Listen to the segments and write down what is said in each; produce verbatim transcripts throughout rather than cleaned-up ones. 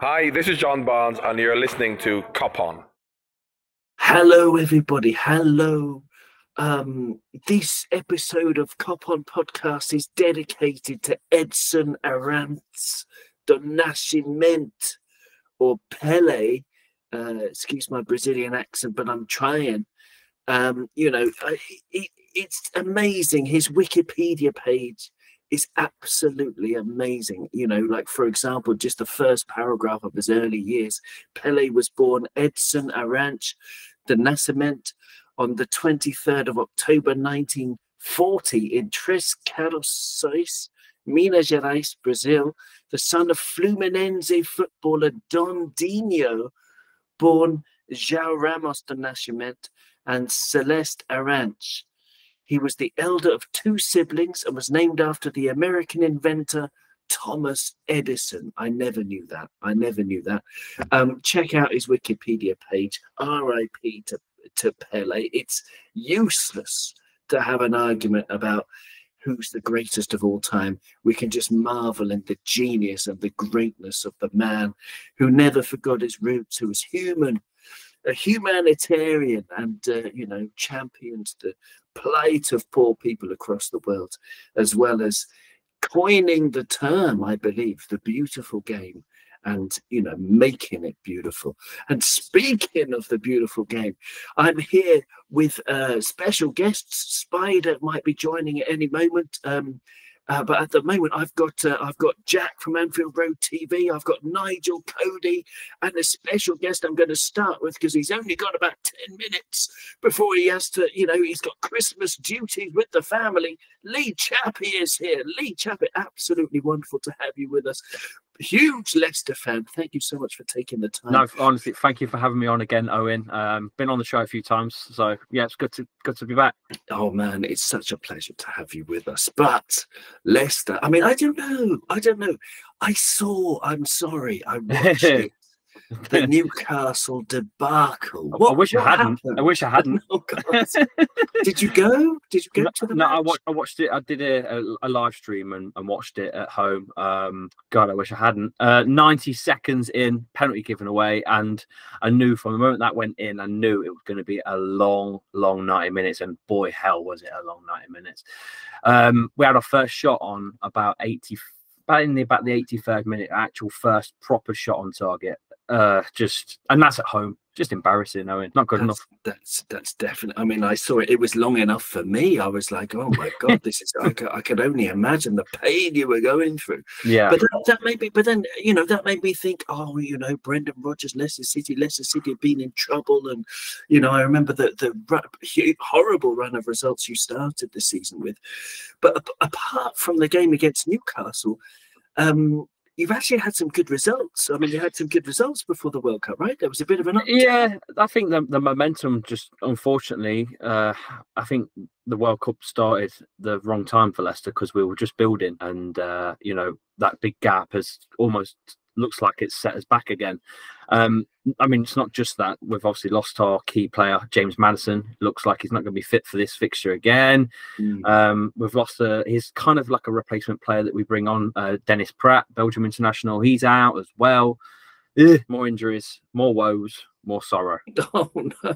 Hi, this is John Barnes, and you're listening to Cop On. Hello, everybody. Hello. Um, this episode of Cop On Podcast is dedicated to Edson Arantes do Nascimento, or Pelé. Uh, excuse my Brazilian accent, but I'm trying. Um, you know, it, it's amazing. His Wikipedia page is absolutely amazing. You know, like, for example, just the first paragraph of his early years. Pelé was born Edson Arantes do Nascimento on the twenty-third of October nineteen forty in Três Corações, Minas Gerais, Brazil, the son of Fluminense footballer Dondinho, born João Ramos do Nascimento, and Celeste Arantes. He was the elder of two siblings and was named after the American inventor Thomas Edison. I never knew that. I never knew that. Um, check out his Wikipedia page. R I P to, to Pelé. It's useless to have an argument about who's the greatest of all time. We can just marvel in the genius and the greatness of the man who never forgot his roots, who was human, a humanitarian, and, uh, you know, champions the plight of poor people across the world, as well as coining the term, I believe, the beautiful game, and, you know, making it beautiful. And speaking of the beautiful game, I'm here with uh, special guests. Spider might be joining at any moment. Um, Uh, but at the moment, I've got uh, I've got Jack from Anfield Road T V. I've got Nigel, Cody, and a special guest I'm going to start with, because he's only got about ten minutes before he has to, you know, he's got Christmas duties with the family. Lee Chappie is here. Lee Chappie, absolutely wonderful to have you with us. Huge Leicester fan. Thank you so much for taking the time. No, honestly, thank you for having me on again, Owen. Um, been on the show a few times, so yeah, it's good to good to be back. Oh man, it's such a pleasure to have you with us. But Leicester, I mean, I don't know, I don't know. I saw. I'm sorry, I watched it. The Newcastle debacle. What, I wish I hadn't. Happened? I wish I hadn't. Oh, God. Did you go? Did you go no, to the? No, match? I watched. I watched it. I did a, a, a live stream and, and watched it at home. Um, God, I wish I hadn't. Uh, ninety seconds in, penalty given away, and I knew from the moment that went in, I knew it was going to be a long, long ninety minutes. And boy, hell, was it a long ninety minutes. Um, we had our first shot on about eighty, about in the about the eighty-third minute, actual first proper shot on target. Uh, just and that's at home. Just embarrassing, Owen. Not good that's, enough. That's that's definitely. I mean, I saw it. It was long enough for me. I was like, oh my God, this is. I could, I could only imagine the pain you were going through. Yeah. But that, that made me. But then you know that made me think. Oh, you know, Brendan Rodgers, Leicester City, Leicester City have been in trouble, and you know, I remember the the horrible run of results you started the season with. But apart from the game against Newcastle, um. You've actually had some good results. I mean, you had some good results before the World Cup, right? There was a bit of an uptick. Yeah, I think the, the momentum just, unfortunately, uh, I think the World Cup started the wrong time for Leicester, because we were just building. And, uh, you know, that big gap has almost looks like it's set us back again. Um, I mean, it's not just that. We've obviously lost our key player, James Madison. Looks like he's not going to be fit for this fixture again. Mm. Um, we've lost a, he's kind of like a replacement player that we bring on, uh, Dennis Pratt, Belgium international. He's out as well. Ugh, more injuries, more woes, more sorrow. Oh no!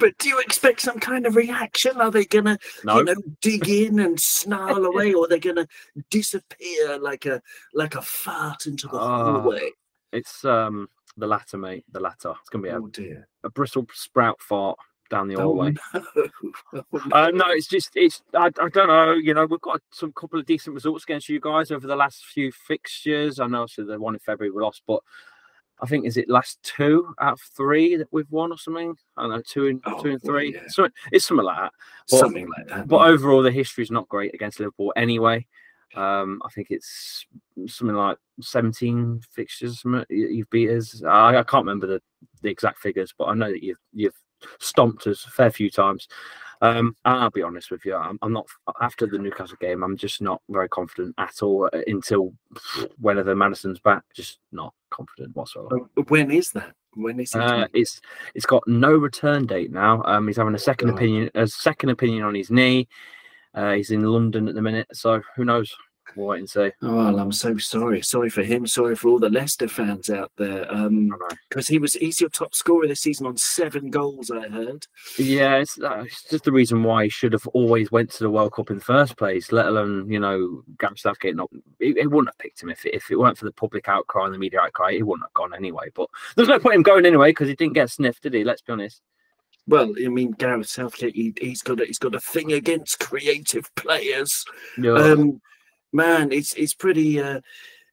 But do you expect some kind of reaction? Are they gonna, no. you know, dig in and snarl away, or they're gonna disappear like a like a fart into the oh, hallway? It's um the latter, mate. The latter. It's gonna be oh, a dear. a bristle sprout fart down the hallway. Oh, no. Oh, no. Uh, no, it's just it's I, I don't know. You know, we've got some couple of decent results against you guys over the last few fixtures. I know, so the one in February we lost, but. I think, is it last two out of three that we've won or something? I don't know, two and, oh, two and three. Yeah. So it's something like that. But, something like that. But yeah. Overall, the history is not great against Liverpool anyway. Um, I think it's something like seventeen fixtures you've beat us. I, I can't remember the, the exact figures, but I know that you've, you've stomped us a fair few times. Um, and I'll be honest with you, I'm, I'm not, after the Newcastle game, I'm just not very confident at all until whenever Madison's back, just not confident whatsoever. When is that? When is it? Uh, it's it's got no return date now. Um, he's having a second opinion, a second opinion on his knee. Uh, he's in London at the minute, so who knows? More and say. Oh, well, I'm so sorry. Sorry for him. Sorry for all the Leicester fans out there. Um, because he was he's your top scorer this season on seven goals, I heard. Yeah, it's, uh, it's just the reason why he should have always went to the World Cup in the first place. Let alone, you know, Gareth Southgate. Not it, it wouldn't have picked him if it, if it weren't for the public outcry and the media outcry. He wouldn't have gone anyway. But there's no point in going anyway because he didn't get sniffed, did he? Let's be honest. Well, I mean, Gareth Southgate. He, he's got a, he's got a thing against creative players. Yeah. Um, Man, it's it's pretty, uh,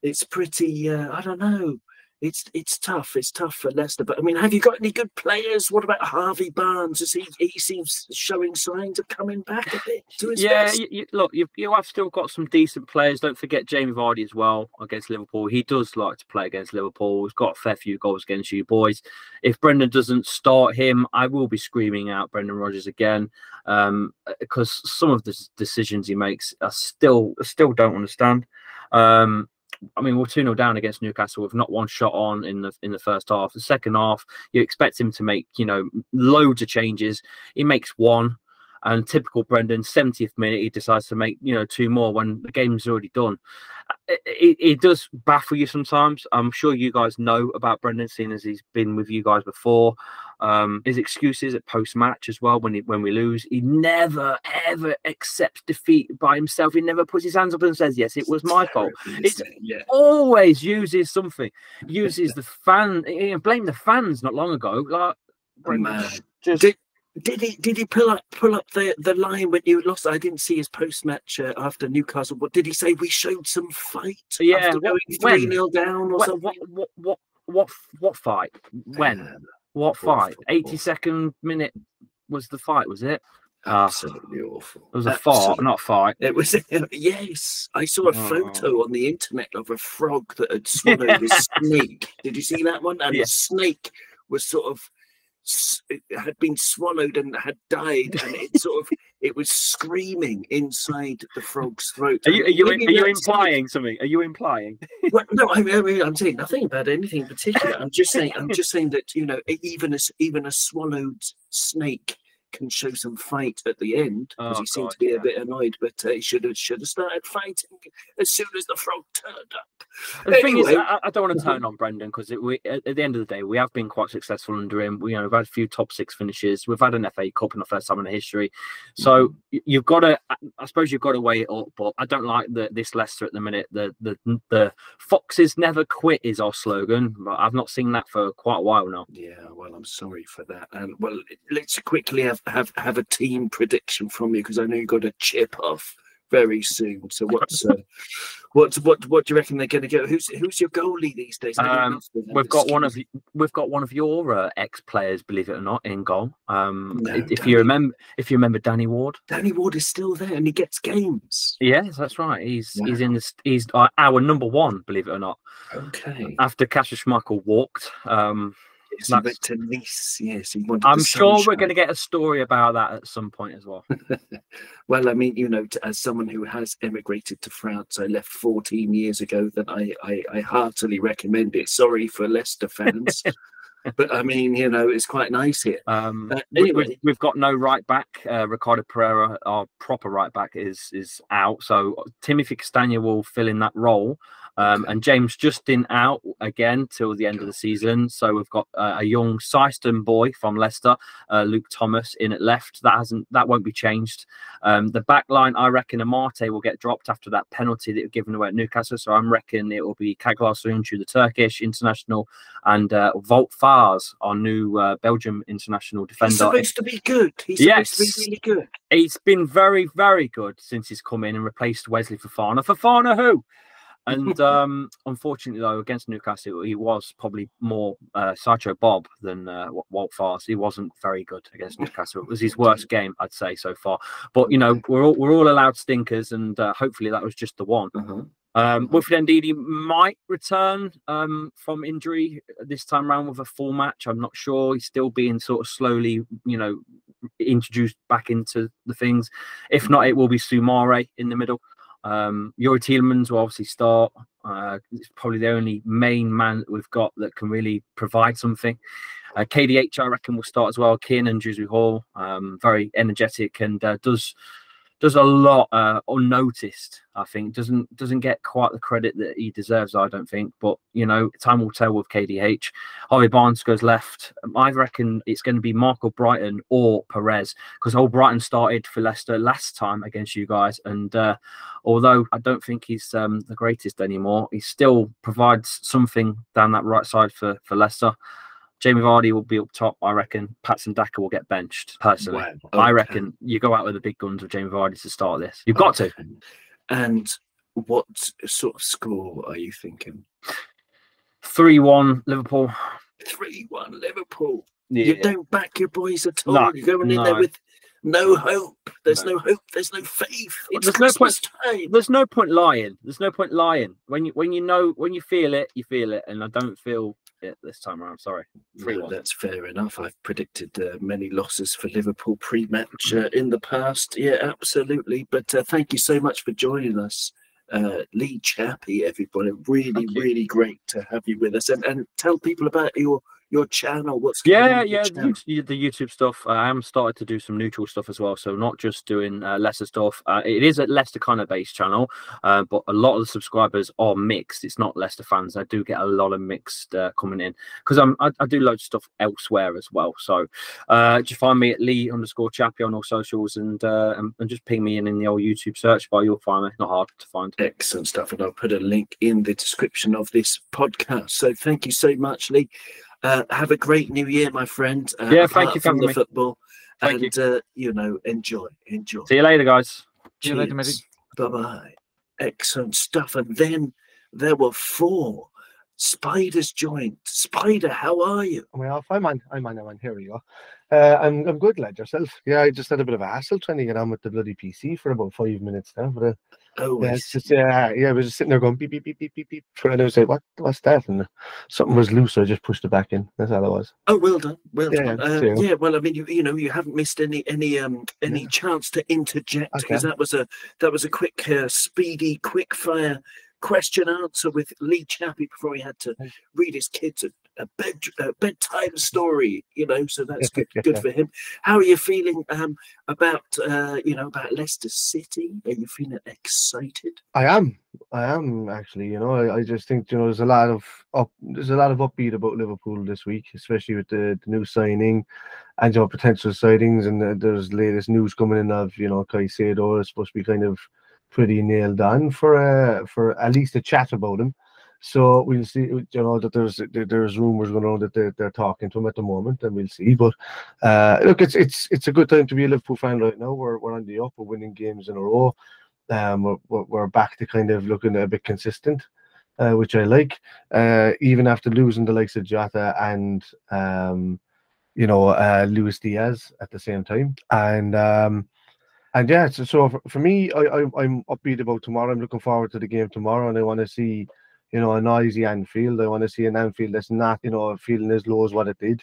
it's pretty. Uh, I don't know. It's it's tough. It's tough for Leicester. But I mean, have you got any good players? What about Harvey Barnes? Is he he seems showing signs of coming back a bit to his yeah, best? You, you, look, you you have still got some decent players. Don't forget Jamie Vardy as well against Liverpool. He does like to play against Liverpool. He's got a fair few goals against you boys. If Brendan doesn't start him, I will be screaming out Brendan Rodgers again. Um, because some of the decisions he makes, I still I still don't understand. Um, I mean, we're two nil down against Newcastle with not one shot on in the in the first half. The second half, you expect him to make, you know, loads of changes. He makes one, and typical Brendan, seventieth minute, he decides to make, you know, two more when the game's already done. It, it, it does baffle you sometimes. I'm sure you guys know about Brendan, seeing as he's been with you guys before. Um, his excuses at post-match as well, when he, when we lose, he never, ever accepts defeat by himself. He never puts his hands up and says, yes, it was my fault. It yeah. always uses something. Uses the fan, you know, blame the fans not long ago. Like, Brendan, just... Did, did he Did he pull up pull up the, the line when you lost? I didn't see his post-match uh, after Newcastle. What did he say? We showed some fight yeah, after going three nil down or when, something? What, what, what, what, what fight? When? Um, What fight? eighty-second minute was the fight, was it? Absolutely uh, awful. It was a Absolutely. fart, not fight. It was. Uh, yes, I saw a oh. photo on the internet of a frog that had swallowed his snake. Did you see that one? And yeah. the snake was sort of it had been swallowed and had died, and it sort of it was screaming inside the frog's throat. Are you, are you, are you implying something? Are you implying? Well, no, I mean, I mean, I'm saying nothing about anything in particular. I'm just saying, I'm just saying that, you know, even a even a swallowed snake can show some fight at the end, because oh, he seemed God, to be yeah. a bit annoyed, but uh, he should have should have started fighting as soon as the frog turned up. The anyway. thing is, I, I don't want to turn on Brendan, because at, at the end of the day, we have been quite successful under him. We, you know, we've had a few top six finishes. We've had an F A Cup in the first time in the history. So you've got to, I suppose you've got to weigh it up, but I don't like the, this Leicester at the minute. The, the the Foxes never quit is our slogan, but I've not seen that for quite a while now. Yeah, well, I'm sorry for that. And um, well, let's quickly have Have have a team prediction from you, because I know you've got a chip off very soon. So what's uh, what's what what do you reckon they're going to go? Who's who's your goalie these days? Um, we've got one of we've got one of your uh, ex players, believe it or not, in goal. Um, no, if Danny. you remember, if you remember, Danny Ward. Danny Ward is still there, and he gets games. Yes, that's right. He's wow. he's in this. He's our number one, believe it or not. Okay. After Kasper Schmeichel walked. Um, He went to Nice. Yes, he wanted. I'm sure sunshine. We're going to get a story about that at some point as well. Well, I mean, you know, to, as someone who has emigrated to France, I left fourteen years ago. That I, I, I heartily recommend it. Sorry for Leicester fans, but I mean, you know, it's quite nice here. Um, uh, anyway, we've, we've got no right back. Uh, Ricardo Pereira, our proper right back, is is out. So Timothy Castagna will fill in that role. Um, and James Justin out again till the end of the season. So we've got uh, a young Syston boy from Leicester, uh, Luke Thomas, in at left. That hasn't, that won't be changed. Um, the back line, I reckon Amate will get dropped after that penalty that was given away at Newcastle. So I'm reckoning it will be Kaglarsuncu, the Turkish international, and uh, Wout Faes, our new uh, Belgium international defender. He's supposed to be good. He's yes. supposed to be really good. He's been very, very good since he's come in and replaced Wesley Fofana. Fofana who? And um, unfortunately, though, against Newcastle, he was probably more uh, Sideshow Bob than uh, Wout Faes. He wasn't very good against Newcastle. It was his worst game, I'd say, so far. But, you know, we're all, we're all allowed stinkers, and uh, hopefully that was just the one. Mm-hmm. Um, Wilfried Ndidi might return um, from injury this time round with a full match. I'm not sure. He's still being sort of slowly, you know, introduced back into the things. If not, it will be Soumare in the middle. Um, Youri Tielemans will obviously start. Uh, it's probably the only main man that we've got that can really provide something. Uh, K D H, I reckon, will start as well. Kiernan Dewsbury-Hall, um, very energetic and uh, does does a lot uh, unnoticed, I think. Doesn't doesn't get quite the credit that he deserves, I don't think. But, you know, time will tell with K D H. Harvey Barnes goes left. I reckon it's going to be Marco Albrighton or Perez, because Albrighton started for Leicester last time against you guys. And uh, although I don't think he's um, the greatest anymore, he still provides something down that right side for, for Leicester. Jamie Vardy will be up top, I reckon. Patson Daka will get benched, personally. Well, okay. I reckon you go out with the big guns with Jamie Vardy to start this. You've got okay. to. And what sort of score are you thinking? three one Liverpool. three one Liverpool. Yeah. You don't back your boys at all. No, You're going in no. there with no hope. There's no, no hope. There's no faith. It's there's Christmas no point. Time. There's no point lying. There's no point lying. When you when you know when you feel it, you feel it. And I don't feel. Yeah, this time around, sorry. No, that's fair enough. I've predicted uh, many losses for Liverpool pre-match uh, in the past. Yeah, absolutely. But uh, thank you so much for joining us, uh, Lee Chappie, everybody. Really, really great to have you with us. And, and tell people about your your channel. What's going yeah, on yeah, the, the YouTube stuff. I am started to do some neutral stuff as well. So not just doing uh, Leicester stuff. Uh, it is a Leicester kind of based channel, uh, but a lot of the subscribers are mixed. It's not Leicester fans. I do get a lot of mixed uh, coming in because I'm I, I do loads of stuff elsewhere as well. So uh, just find me at Lee underscore Chappie on all socials, and, uh, and and just ping me in in the old YouTube search bar. You'll find me. Not hard to find. Excellent stuff, and I'll put a link in the description of this podcast. So thank you so much, Lee. Uh, have a great new year, my friend. Uh, yeah, thank you for the me. football. Thank and, you. Uh, you know, enjoy, enjoy. See you later, guys. Cheers. See you later, Matty. Bye-bye. Excellent stuff. And then there were four. Spider's joined. Spider, how are you? Well, I'm on, I'm on, I'm on. Here we go. Uh, I'm I'm good, lad, yourself. Yeah, I just had a bit of a hassle trying to get on with the bloody P C for about five minutes now. But, uh, oh, yeah, it's just, yeah, yeah, I was just sitting there going beep, beep, beep, beep, beep, beep. And I was like, what, what's that? And something was loose, so I just pushed it back in. That's all it was. Oh, well done. Well yeah, done. Uh, yeah, well, I mean, you you know, you haven't missed any any um any yeah. chance to interject, because okay. that was a that was a quick, uh, speedy, quick fire question answer with Lee Chappie before he had to read his kids a, a, bed, a bedtime story, you know, so that's good, good for him. How are you feeling um, about, uh, you know, about Leicester City? Are you feeling excited? I am. I am, actually, you know. I, I just think, you know, there's a lot of up, there's a lot of upbeat about Liverpool this week, especially with the, the new signing and, you know, potential sightings. And uh, there's latest news coming in of, you know, Caicedo is supposed to be kind of pretty nailed on for uh, for at least a chat about him. So we'll see, you know, that there's there's rumours going on that they're, they're talking to him at the moment, and we'll see. But uh, look, it's it's it's a good time to be a Liverpool fan right now. We're we're on the up, we're winning games in a row. Um, we're we're back to kind of looking a bit consistent, uh, which I like. Uh, even after losing the likes of Jota and um, you know, uh, Luis Diaz at the same time, and um. And yeah, so, so for, for me, I, I, I'm upbeat about tomorrow. I'm looking forward to the game tomorrow, and I want to see, you know, a noisy Anfield. I want to see an Anfield that's not, you know, feeling as low as what it did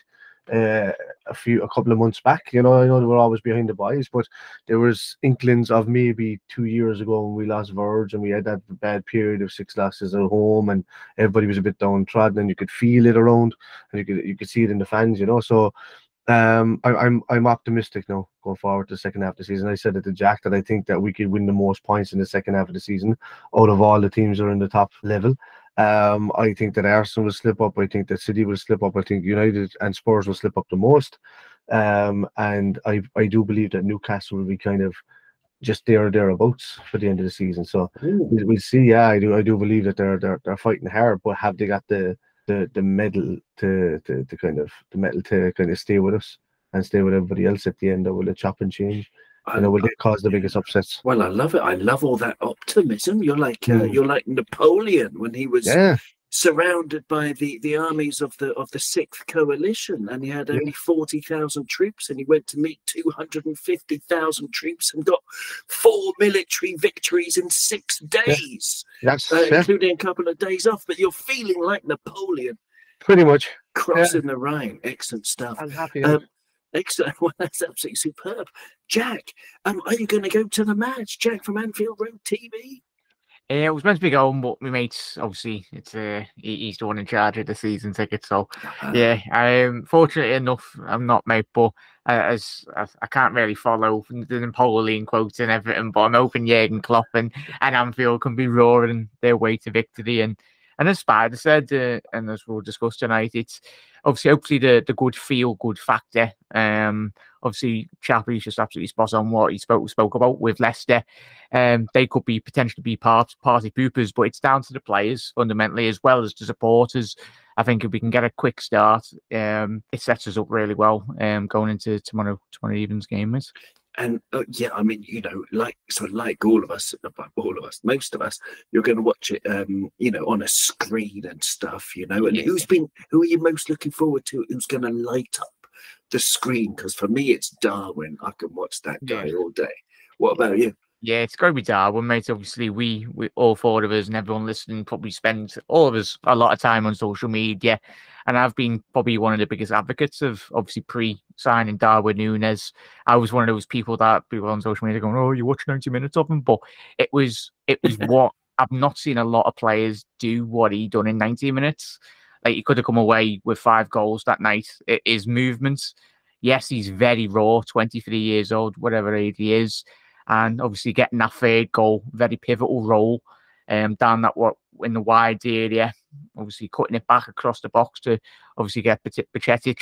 uh, a few, a couple of months back. You know, I know they were always behind the boys, but there was inklings of maybe two years ago when we lost Verge and we had that bad period of six losses at home, and everybody was a bit downtrodden, and you could feel it around, and you could you could see it in the fans, you know. So. Um, I, I'm I'm optimistic now going forward to the second half of the season. I said it to Jack that I think that we could win the most points in the second half of the season out of all the teams that are in the top level. Um, I think that Arsenal will slip up. I think that City will slip up. I think United and Spurs will slip up the most. Um, and I I do believe that Newcastle will be kind of just there or thereabouts for the end of the season. So we'll, we'll see. Yeah, I do I do believe that they're they're they're fighting hard, but have they got the the the medal to, to to kind of the medal to kind of stay with us and stay with everybody else at the end, or will it chop and change? I know, will it cause the biggest upsets? Well, I love it. I love all that optimism. You're like uh, mm. you're like Napoleon when he was yeah. surrounded by the, the armies of the of the Sixth Coalition, and he had only yeah. forty thousand troops, and he went to meet two hundred and fifty thousand troops and got four military victories in six days, yeah. That's, uh, yeah. including a couple of days off. But you're feeling like Napoleon, pretty much crossing yeah. the Rhine. Excellent stuff. I'm happy. Um, Excellent. Well, that's absolutely superb, Jack. Um, are you going to go to the match, Jack, from Anfield Road T V? Uh, it was meant to be going, but my mates, obviously, it's uh, he, he's the one in charge of the season ticket. So, yeah, um, fortunately enough, I'm not mate, but uh, as I, I can't really follow the Napoleon quotes and everything. But I'm hoping Jürgen Klopp and, and Anfield can be roaring their way to victory. And and as Spider said, uh, and as we'll discuss tonight, it's obviously hopefully the the good feel good factor. Um, obviously, Chappie's just absolutely spot on what he spoke spoke about with Leicester. Um, they could be potentially be part party poopers, but it's down to the players fundamentally as well as the supporters. I think if we can get a quick start, um, it sets us up really well um, going into tomorrow tomorrow evening's game. Is and uh, yeah, I mean, you know, like so, like all of us, all of us, most of us, you're going to watch it, um, you know, on a screen and stuff, you know. And yeah. who's been, who are you most looking forward to? Who's going to light up the screen? Because for me, it's Darwin. I can watch that guy yeah. all day. What about you? Yeah, it's going to be Darwin, mate. Obviously, we, we, all four of us and everyone listening probably spend, all of us, a lot of time on social media. And I've been probably one of the biggest advocates of, obviously, pre-signing Darwin Núñez. I was one of those people that people on social media going, oh, you watch ninety minutes of him. But it was, it was what I've not seen a lot of players do what he done in ninety minutes. Like, he could have come away with five goals that night. It, his movements, yes, he's very raw, twenty-three years old, whatever age he is. And obviously getting that third goal, very pivotal role um, down that what in the wide area. Obviously cutting it back across the box to obviously get Pacetic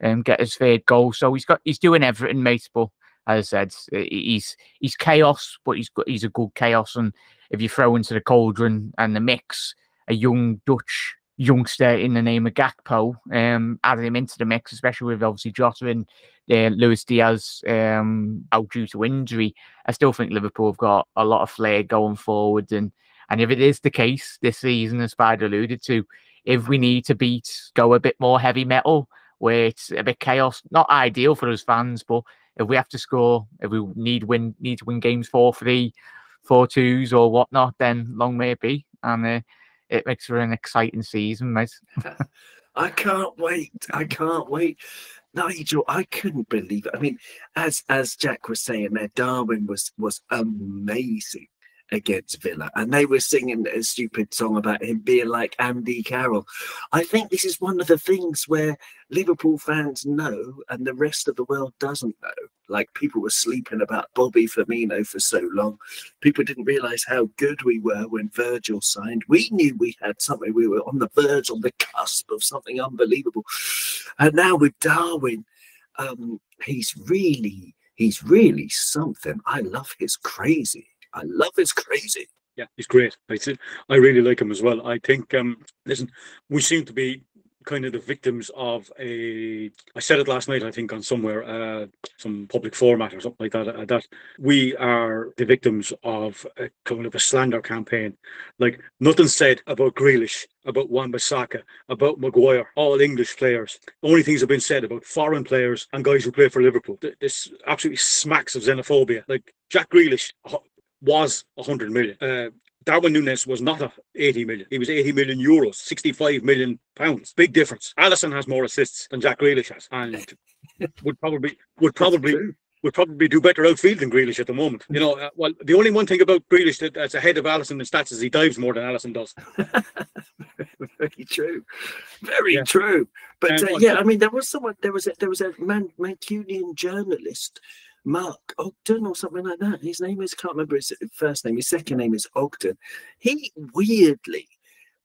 and um, get his third goal. So he's got he's doing everything, mate. But as I said, he's he's chaos, but he's got, he's a good chaos. And if you throw into the cauldron and the mix a young Dutch youngster in the name of Gakpo, um, adding him into the mix, especially with obviously Jota and uh, Luis Diaz um, out due to injury, I still think Liverpool have got a lot of flair going forward. And and if it is the case this season, as Spider alluded to, if we need to beat, go a bit more heavy metal, where it's a bit chaos, not ideal for us fans, but if we have to score, if we need win need to win games four three, four twos or whatnot, then long may it be. And uh, it makes for an exciting season, mate. I can't wait. I can't wait. Nigel, I couldn't believe it. I mean, as as Jack was saying there, Darwin was was amazing against Villa. And they were singing a stupid song about him being like Andy Carroll. I think this is one of the things where Liverpool fans know and the rest of the world doesn't know. Like, people were sleeping about Bobby Firmino for so long. People didn't realise how good we were when Virgil signed. We knew we had something. We were on the verge, on the cusp of something unbelievable. And now with Darwin, um, he's really, he's really something. I love his crazy. I love his crazy. Yeah, he's great. I I really like him as well. I think, um, listen, we seem to be kind of the victims of a, I said it last night, I think on somewhere, uh, some public format or something like that, uh, that we are the victims of a kind of a slander campaign. Like, nothing said about Grealish, about Wan-Bissaka, about Maguire, all English players. Only things have been said about foreign players and guys who play for Liverpool. This absolutely smacks of xenophobia. Like, Jack Grealish was one hundred million. Uh, Darwin Núñez was not eighty million. He was eighty million euros, sixty-five million pounds. Big difference. Alisson has more assists than Jack Grealish has, and would probably would probably would probably do better outfield than Grealish at the moment. You know, uh, well, the only one thing about Grealish that, that's ahead of Alisson in stats is he dives more than Alisson does. Very true, very yeah. true. But um, uh, yeah, I mean, there was someone. There was a, there was a Man- Mancunian journalist, Mark Ogden or something like that. His name is, can't remember his first name. His second name is Ogden. He weirdly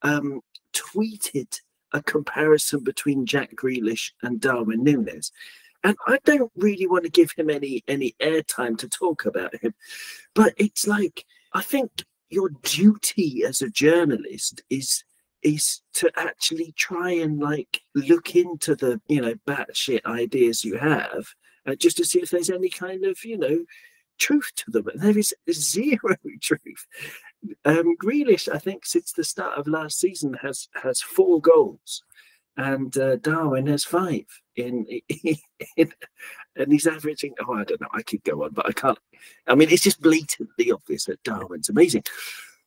um, tweeted a comparison between Jack Grealish and Darwin Núñez. And I don't really want to give him any, any airtime to talk about him. But it's like, I think your duty as a journalist is is to actually try and like look into the, you know, batshit ideas you have. Uh, just to see if there's any kind of, you know, truth to them. And there is zero truth. Um, Grealish, I think, since the start of last season has has four goals, and uh, Darwin has five. In, in, in and he's averaging. Oh, I don't know. I could go on, but I can't. I mean, it's just blatantly obvious that Darwin's amazing.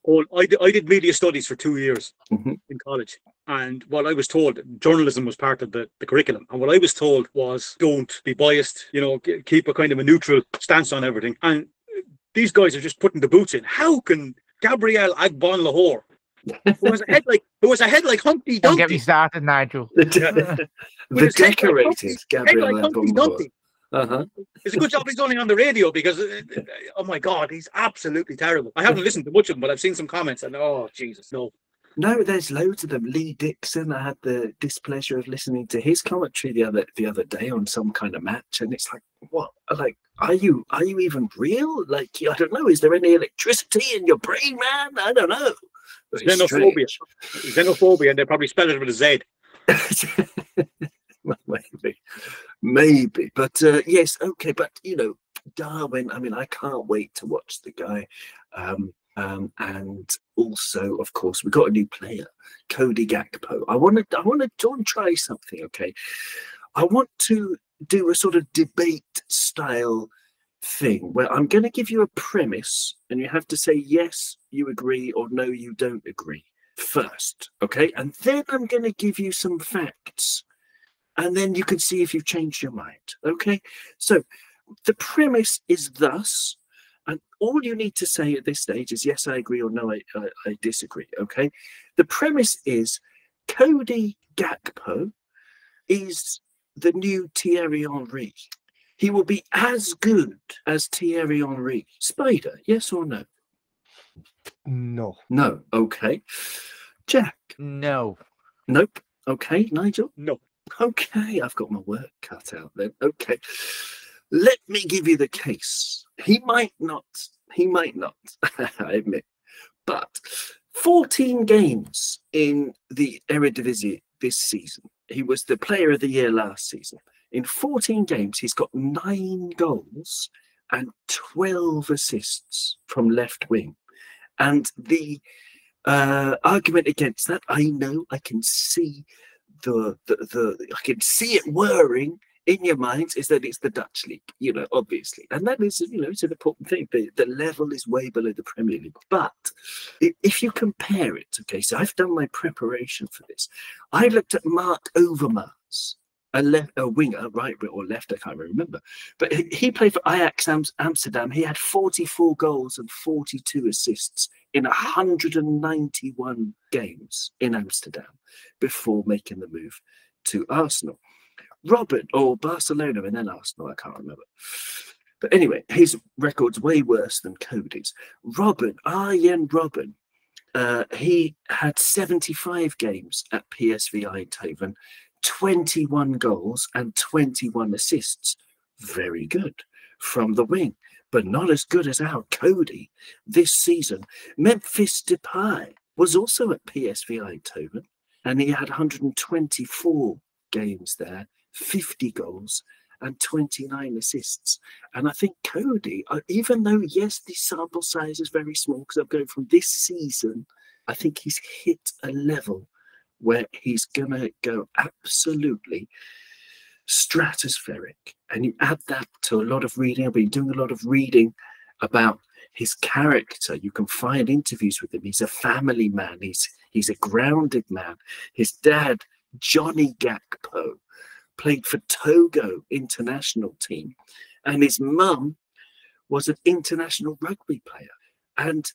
Well, I did, I did media studies for two years mm-hmm. in college, and what I was told, journalism was part of the, the curriculum, and what I was told was, don't be biased, you know, keep a kind of a neutral stance on everything. And these guys are just putting the boots in. How can Gabriel Agbonlahor, who was a head like who was a head like Humpty Dumpty. Don't get me started, Nigel. the the decorated Gabriel like Agbonlahor. Uh-huh. It's a good job he's only on the radio because, oh my God, he's absolutely terrible. I haven't listened to much of him, but I've seen some comments and oh, Jesus, no. No, there's loads of them. Lee Dixon, I had the displeasure of listening to his commentary the other the other day on some kind of match, and it's like, what? Like, are you are you even real? Like, I don't know. Is there any electricity in your brain, man? I don't know. Xenophobia, xenophobia, and they probably spell it with a Z. Maybe, maybe, but uh, yes, okay, but you know, Darwin. I mean, I can't wait to watch the guy. Um, Um, and also, of course, we got a new player, Cody Gakpo. I want to, I want to try something. Okay, I want to do a sort of debate style thing where I'm going to give you a premise, and you have to say yes, you agree, or no, you don't agree first. Okay, and then I'm going to give you some facts, and then you can see if you've changed your mind. Okay, so the premise is thus. And all you need to say at this stage is, yes, I agree or no, I, I, I disagree, okay? The premise is Cody Gakpo is the new Thierry Henry. He will be as good as Thierry Henry. Spider, yes or no? No. No, okay. Jack? No. Nope. Okay, Nigel? No. Okay, I've got my work cut out then. Okay. Let me give you the case. He might not, he might not, I admit, but fourteen games in the Eredivisie this season. He was the player of the year last season. In fourteen games, he's got nine goals and twelve assists from left wing. And the uh, argument against that, I know, I can see the, the, the I can see it whirring in your minds, is that it's the Dutch league, you know, obviously. And that is, you know, it's an important thing. The, the level is way below the Premier League. But if you compare it, okay, so I've done my preparation for this. I looked at Mark Overmars, a, left, a winger, right or left, I can't remember. But he played for Ajax Amsterdam. He had forty-four goals and forty-two assists in one hundred ninety-one games in Amsterdam before making the move to Arsenal. Robert or Barcelona and then Arsenal, I can't remember. But anyway, his record's way worse than Cody's. Robin, Arjen Robben, uh, he had seventy-five games at P S V Eindhoven, twenty-one goals and twenty-one assists. Very good from the wing, but not as good as our Cody this season. Memphis Depay was also at P S V Eindhoven, and he had one hundred twenty-four games there. fifty goals and twenty-nine assists. And I think Cody, even though, yes, the sample size is very small because I'm going from this season, I think he's hit a level where he's going to go absolutely stratospheric. And you add that to a lot of reading. I've been doing a lot of reading about his character. You can find interviews with him. He's a family man. He's, he's a grounded man. His dad, Johnny Gakpo, played for Togo international team, and his mum was an international rugby player. And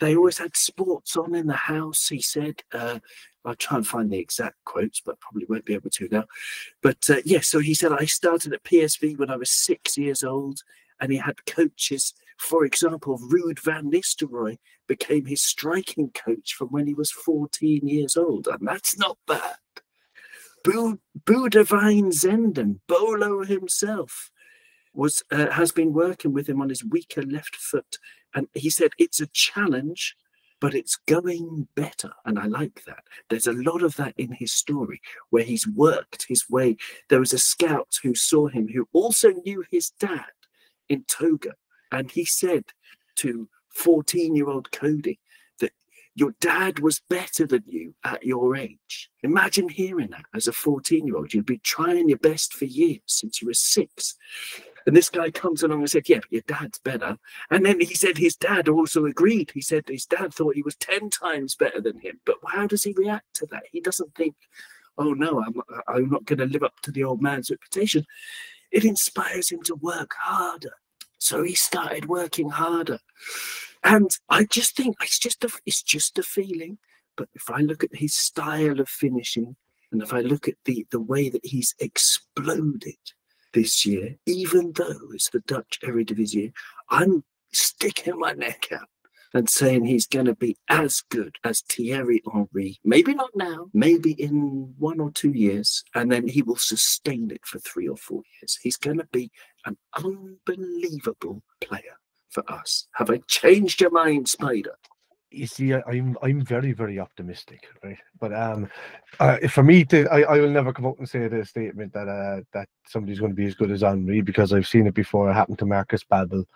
they always had sports on in the house, he said. Uh, I'll try and find the exact quotes, but probably won't be able to now. But uh, yes, yeah, so he said, I started at P S V when I was six years old, and he had coaches. For example, Ruud van Nistelrooy became his striking coach from when he was fourteen years old, and that's not bad. Boudewijn Zenden, Bolo himself, was uh, has been working with him on his weaker left foot. And he said, it's a challenge, but it's going better. And I like that. There's a lot of that in his story, where he's worked his way. There was a scout who saw him, who also knew his dad in Togo. And he said to fourteen-year-old Cody, your dad was better than you at your age. Imagine hearing that as a fourteen-year-old. You'd be trying your best for years since you were six. And this guy comes along and said, yeah, but your dad's better. And then he said his dad also agreed. He said his dad thought he was ten times better than him. But how does he react to that? He doesn't think, oh, no, I'm, I'm not going to live up to the old man's reputation. It inspires him to work harder. So he started working harder. And I just think it's just a, it's just a feeling. But if I look at his style of finishing, and if I look at the, the way that he's exploded this year, even though it's the Dutch Eredivisie, I'm sticking my neck out and saying he's going to be as good as Thierry Henry. Maybe not now, maybe in one or two years, and then he will sustain it for three or four years. He's going to be an unbelievable player for us. Have I changed your mind, Spider? You see, I'm I'm very, very optimistic, right? But um, uh, for me, to, I, I will never come out and say the statement that uh, that somebody's going to be as good as Henry, because I've seen it before. It happened to Marcus Babbel.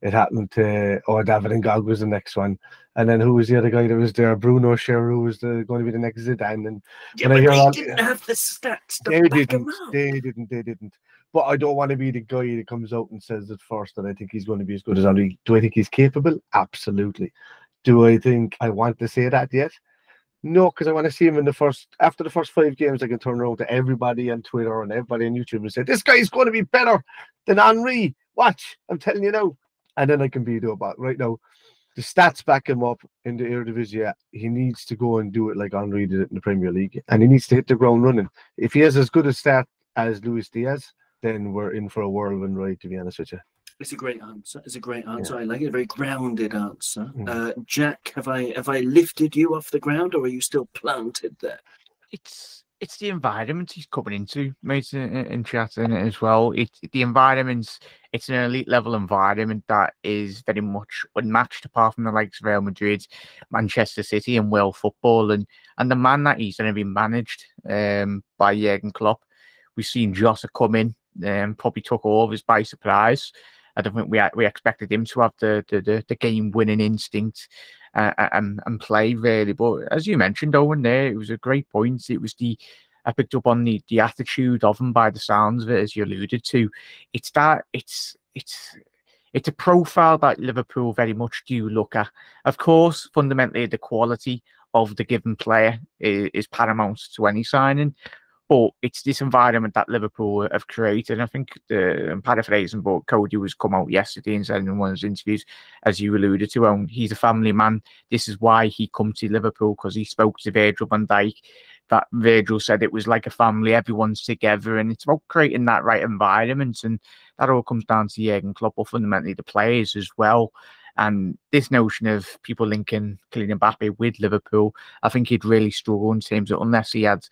It happened to, or David Ngog was the next one. And then who was the other guy that was there? Bruno Scherer, who was the, going to be the next Zidane. And yeah, but I hear they all, didn't have the stats to they back didn't, them up. They didn't, they didn't. But I don't want to be the guy that comes out and says at first that I think he's going to be as good as Henry. Do I think he's capable? Absolutely. Do I think I want to say that yet? No, because I want to see him in the first, after the first five games, I can turn around to everybody on Twitter and everybody on YouTube and say, this guy's going to be better than Henry. Watch, I'm telling you now. And then I can be do about right now. The stats back him up in the Eredivisie. He needs to go and do it like Henry did it in the Premier League. And he needs to hit the ground running. If he has as good a start as Luis Diaz, then we're in for a whirlwind ride, to be honest with you. It's a great answer. It's a great answer. Yeah. I like it. A very grounded answer. Mm. Uh, Jack, have I have I lifted you off the ground, or are you still planted there? It's it's the environment he's coming into, mate, in, in chatting as well. It's the environment. It's an elite level environment that is very much unmatched, apart from the likes of Real Madrid, Manchester City, and world football. And and the man that he's going to be managed um, by Jürgen Klopp. We've seen Jota come in and um, probably took all of us by surprise. I don't think we we expected him to have the the, the game-winning instinct uh, and and play really. But as you mentioned, Owen, there it was a great point. It was the I picked up on the the attitude of him by the sounds of it, as you alluded to. It's that it's it's it's a profile that Liverpool very much do look at. Of course, fundamentally, the quality of the given player is, is paramount to any signing. But it's this environment that Liverpool have created. And I think, the, I'm paraphrasing, but Cody was come out yesterday and said in one of his interviews, as you alluded to, um, he's a family man. This is why he come to Liverpool, because he spoke to Virgil van Dijk. That Virgil said it was like a family, everyone's together. And it's about creating that right environment. And that all comes down to Jürgen Klopp, or fundamentally the players as well. And this notion of people linking Kylian Mbappe with Liverpool, I think he'd really struggle in terms of, unless he had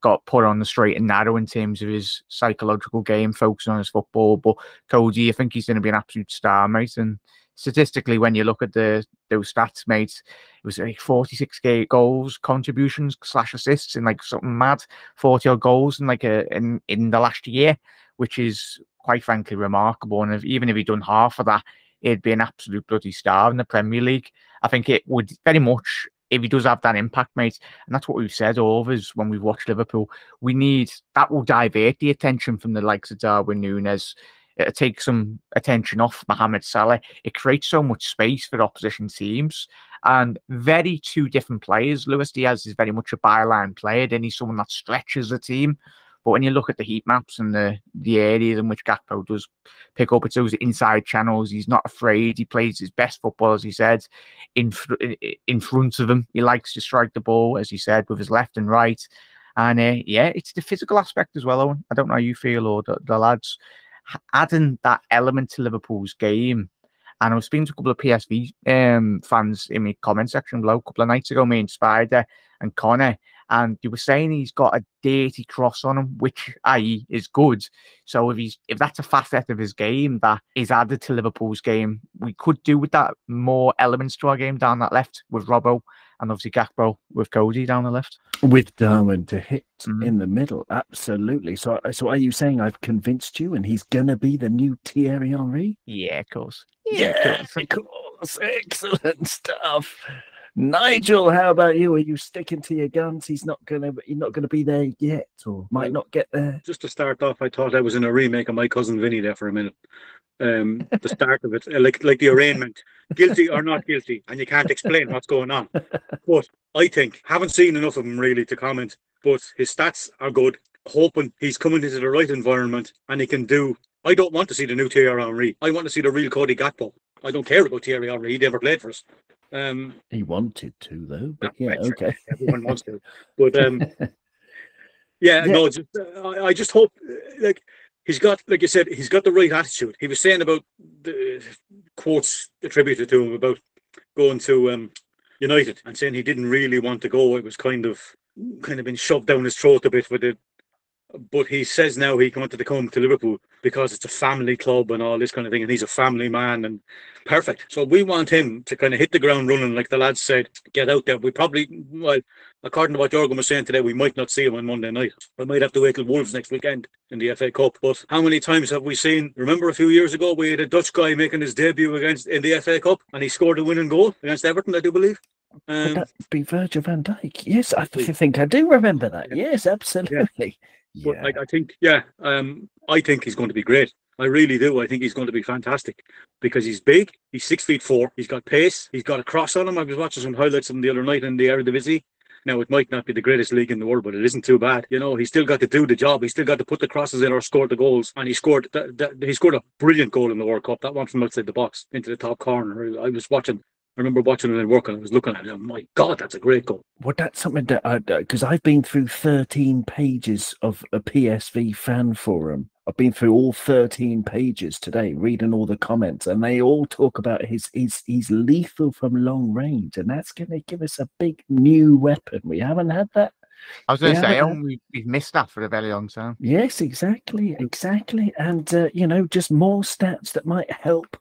got put on the straight and narrow in terms of his psychological game, focusing on his football. But Cody, I think he's going to be an absolute star, mate. And statistically, when you look at the those stats, mate, it was like forty-six goals, contributions slash assists, and like something mad, forty-odd goals in like a in in the last year, which is quite frankly remarkable. And if, even if he'd done half of that, he'd be an absolute bloody star in the Premier League. I think it would very much. If he does have that impact, mate, and that's what we've said all of us when we've watched Liverpool, we need that will divert the attention from the likes of Darwin Núñez. It'll take some attention off Mohamed Salah. It creates so much space for opposition teams. And very two different players. Luis Diaz is very much a byline player, then he's someone that stretches the team. But when you look at the heat maps and the, the areas in which Gakpo does pick up, it's those inside channels. He's not afraid. He plays his best football, as he said, in, fr- in front of him. He likes to strike the ball, as he said, with his left and right. And uh, yeah, it's the physical aspect as well, Owen. I don't know how you feel, or the, the lads. Adding that element to Liverpool's game. And I was speaking to a couple of P S V um, fans in the comment section below a couple of nights ago, me and Spider and Connor. And you were saying he's got a dirty cross on him, which that is is good. So if he's if that's a facet of his game that is added to Liverpool's game, we could do with that more elements to our game down that left with Robbo, and obviously Gakpo with Cody down the left. With Darwin to hit mm. in the middle, absolutely. So so are you saying I've convinced you and he's going to be the new Thierry Henry? Yeah, of course. Yeah, yeah of, course. of course. Excellent stuff. Nigel, how about you? Are you sticking to your guns? He's not gonna, he's not gonna be there yet, or might not get there. Just to start off, I thought I was in a remake of My Cousin Vinny there for a minute. Um, the start of it, like like the arraignment, guilty or not guilty, and you can't explain what's going on. But I think haven't seen enough of him really to comment. But his stats are good. Hoping he's coming into the right environment and he can do. I don't want to see the new Thierry Henry. I want to see the real Cody Gakpo. I don't care about Thierry Henry. He never played for us. Um, he wanted to, though. But yeah, right, okay. Everyone wants to. But um, yeah, yeah, no. Just, uh, I just hope, like he's got, like you said, he's got the right attitude. He was saying about the quotes attributed to him about going to um, United and saying he didn't really want to go. It was kind of, kind of been shoved down his throat a bit with it. But he says now he wanted to come to Liverpool because it's a family club and all this kind of thing, and he's a family man, and perfect. So we want him to kind of hit the ground running, like the lads said, get out there. We probably, well, according to what Jürgen was saying today, we might not see him on Monday night. We might have to wait till Wolves next weekend in the F A Cup. But how many times have we seen, remember a few years ago, we had a Dutch guy making his debut against in the F A Cup, and he scored a winning goal against Everton, I do believe. Um, Would that be Virgil van Dijk? Yes, I think I do remember that. Yeah. Yes, absolutely. Yeah. Yeah. But I, I think, yeah, um, I think he's going to be great. I really do. I think he's going to be fantastic because he's big. He's six feet four. He's got pace. He's got a cross on him. I was watching some highlights of him the other night in the Eredivisie. Now, it might not be the greatest league in the world, but it isn't too bad. You know, he's still got to do the job. He's still got to put the crosses in or score the goals. And he scored that, that, he scored a brilliant goal in the World Cup. That one from outside the box into the top corner. I was watching. I remember watching it at work and I was looking at it. Oh my God, that's a great goal. Well, that's something that, because I've been through thirteen pages of a P S V fan forum. I've been through all thirteen pages today, reading all the comments, and they all talk about his his, his lethal from long range, and that's going to give us a big new weapon. We haven't had that. I was going to say, oh, we've missed that for a very long time. Yes, exactly, exactly. And, uh, you know, just more stats that might help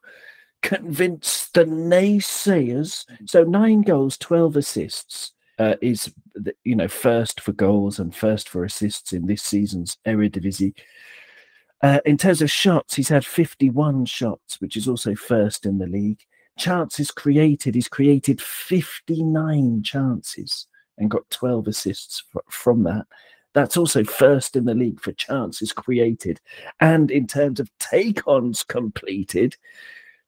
convince the naysayers. So nine goals, twelve assists uh, is, the, you know, first for goals and first for assists in this season's Eredivisie. Uh, in terms of shots, he's had fifty-one shots, which is also first in the league. Chances created, he's created fifty-nine chances and got twelve assists f- from that. That's also first in the league for chances created. And in terms of take-ons completed,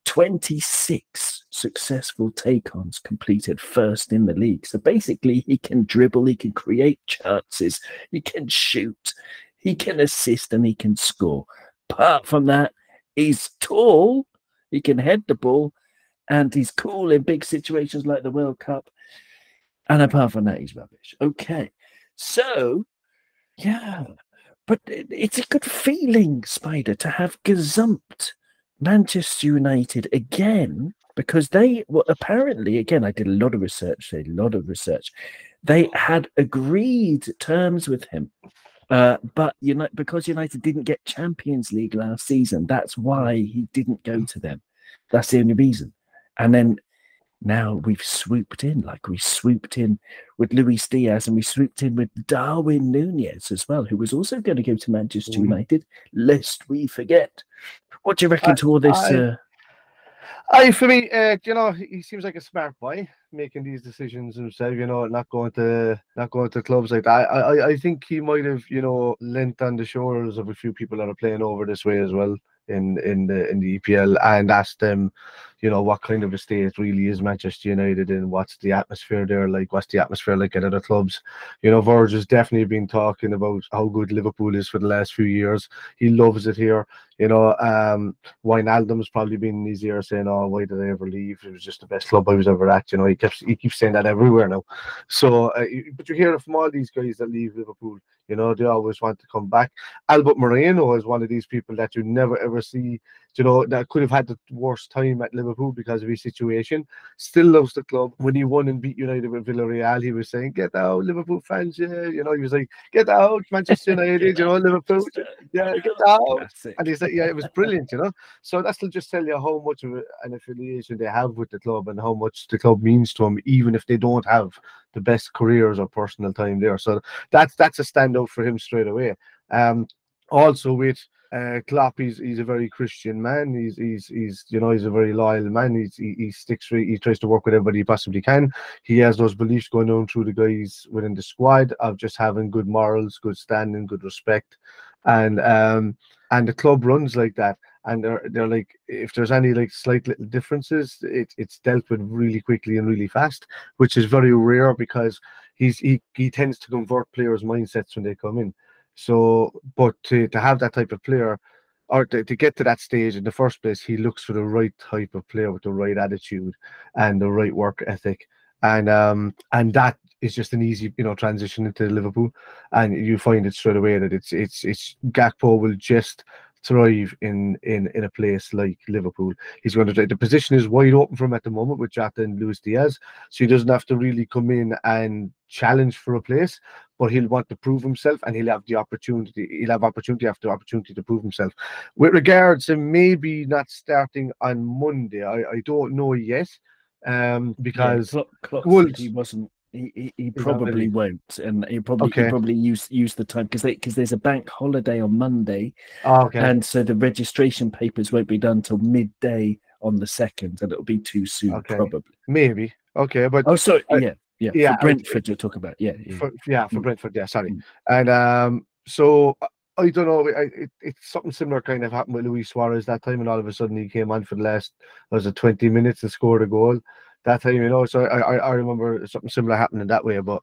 twenty-six successful take-ons completed, first in the league. So basically he can dribble, he can create chances, he can shoot, he can assist, and he can score. Apart from that, he's tall, he can head the ball, and he's cool in big situations like the World Cup. And apart from that, he's rubbish. Okay. So, yeah. But it's a good feeling, Spider, to have gazumped Manchester United again, because they were apparently, again, I did a lot of research, a lot of research. They had agreed terms with him, uh, but you know, because United didn't get Champions League last season, that's why he didn't go to them. That's the only reason. And then now we've swooped in, like we swooped in with Luis Diaz, and we swooped in with Darwin Núñez as well, who was also going to go to Manchester mm-hmm. United, lest we forget. What do you reckon I, to all this? I, uh... I for me, uh, you know, he seems like a smart boy making these decisions himself. You know, not going to not going to clubs like that. I, I, I think he might have, you know, lent on the shoulders of a few people that are playing over this way as well in in the in the E P L, and asked them, you know, what kind of a state really is Manchester United and what's the atmosphere there like? What's the atmosphere like at other clubs? You know, Virgil has definitely been talking about how good Liverpool is for the last few years. He loves it here. You know, um, Wijnaldum's probably been in his ear saying, "Oh, why did I ever leave? It was just the best club I was ever at." You know, he keeps he keeps saying that everywhere now. So, uh, but you hear it from all these guys that leave Liverpool. You know, they always want to come back. Albert Moreno is one of these people that you never ever see. You know, that could have had the worst time at Liverpool because of his situation. Still loves the club. When he won and beat United with Villarreal, he was saying, "Get out, Liverpool fans!" Yeah, you know, he was like, "Get out, Manchester United!" You know, Liverpool, yeah, get out. And he's like, "Yeah, it was brilliant." You know, so that'll just tell you how much of an affiliation they have with the club and how much the club means to them, even if they don't have the best careers or personal time there. So that's that's a standout for him straight away. Um, also with. Uh, Klopp, he's he's a very Christian man. He's he's he's you know he's a very loyal man. He's, he he sticks. With, he tries to work with everybody he possibly can. He has those beliefs going on through the guys within the squad of just having good morals, good standing, good respect, and um and the club runs like that. And they're they're like, if there's any like slight little differences, it it's dealt with really quickly and really fast, which is very rare because he's he he tends to convert players' mindsets when they come in. So, but to, to have that type of player or to, to get to that stage in the first place, he looks for the right type of player with the right attitude and the right work ethic. And um, and that is just an easy, you know, transition into Liverpool. And you find it straight away that it's it's it's Gakpo will just thrive in in in a place like Liverpool. He's going to take the position is wide open for him at the moment with Jota and Luis Diaz, so he doesn't have to really come in and challenge for a place, but he'll want to prove himself, and he'll have the opportunity. He'll have opportunity after opportunity to prove himself. With regards to maybe not starting on Monday, I, I don't know yet, um, because yeah, Klopp, Klopp well, he wasn't. He, he, he probably won't, and he probably okay. he probably use use the time because because there's a bank holiday on Monday, oh, okay. and so the registration papers won't be done till midday on the second, and it'll be too soon, okay. probably. Maybe okay, but oh, sorry, uh, yeah, yeah, yeah. For Brentford, you're talking about, yeah, yeah, for, yeah, for mm. Brentford, yeah, sorry, mm. and um, so. I don't know. I, it, it's something similar kind of happened with Luis Suarez that time, and all of a sudden he came on for the last, was it twenty minutes and scored a goal that time, you know. So I, I, I remember something similar happening that way. But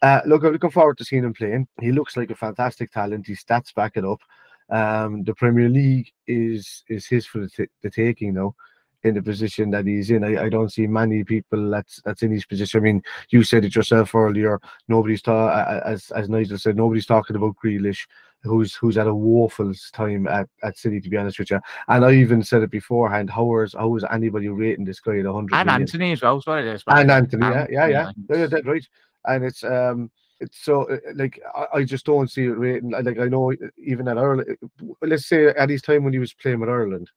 uh, look, I'm looking forward to seeing him playing. He looks like a fantastic talent. His stats back it up. Um, the Premier League is is his for the, the taking now. In the position that he's in, I, I don't see many people that's that's in his position. I mean, you said it yourself earlier. Nobody's ta- as as Nigel said, nobody's talking about Grealish, who's who's at a woeful time at, at City. To be honest with you, and I even said it beforehand. How is how is anybody rating this guy at a hundred? And Anthony as well. Sorry, and right. Anthony, yeah, yeah, yeah. yeah. That's right. And it's um. It's so like I just don't see it rating. Like I know even at Ireland, let's say at his time when he was playing with Ireland.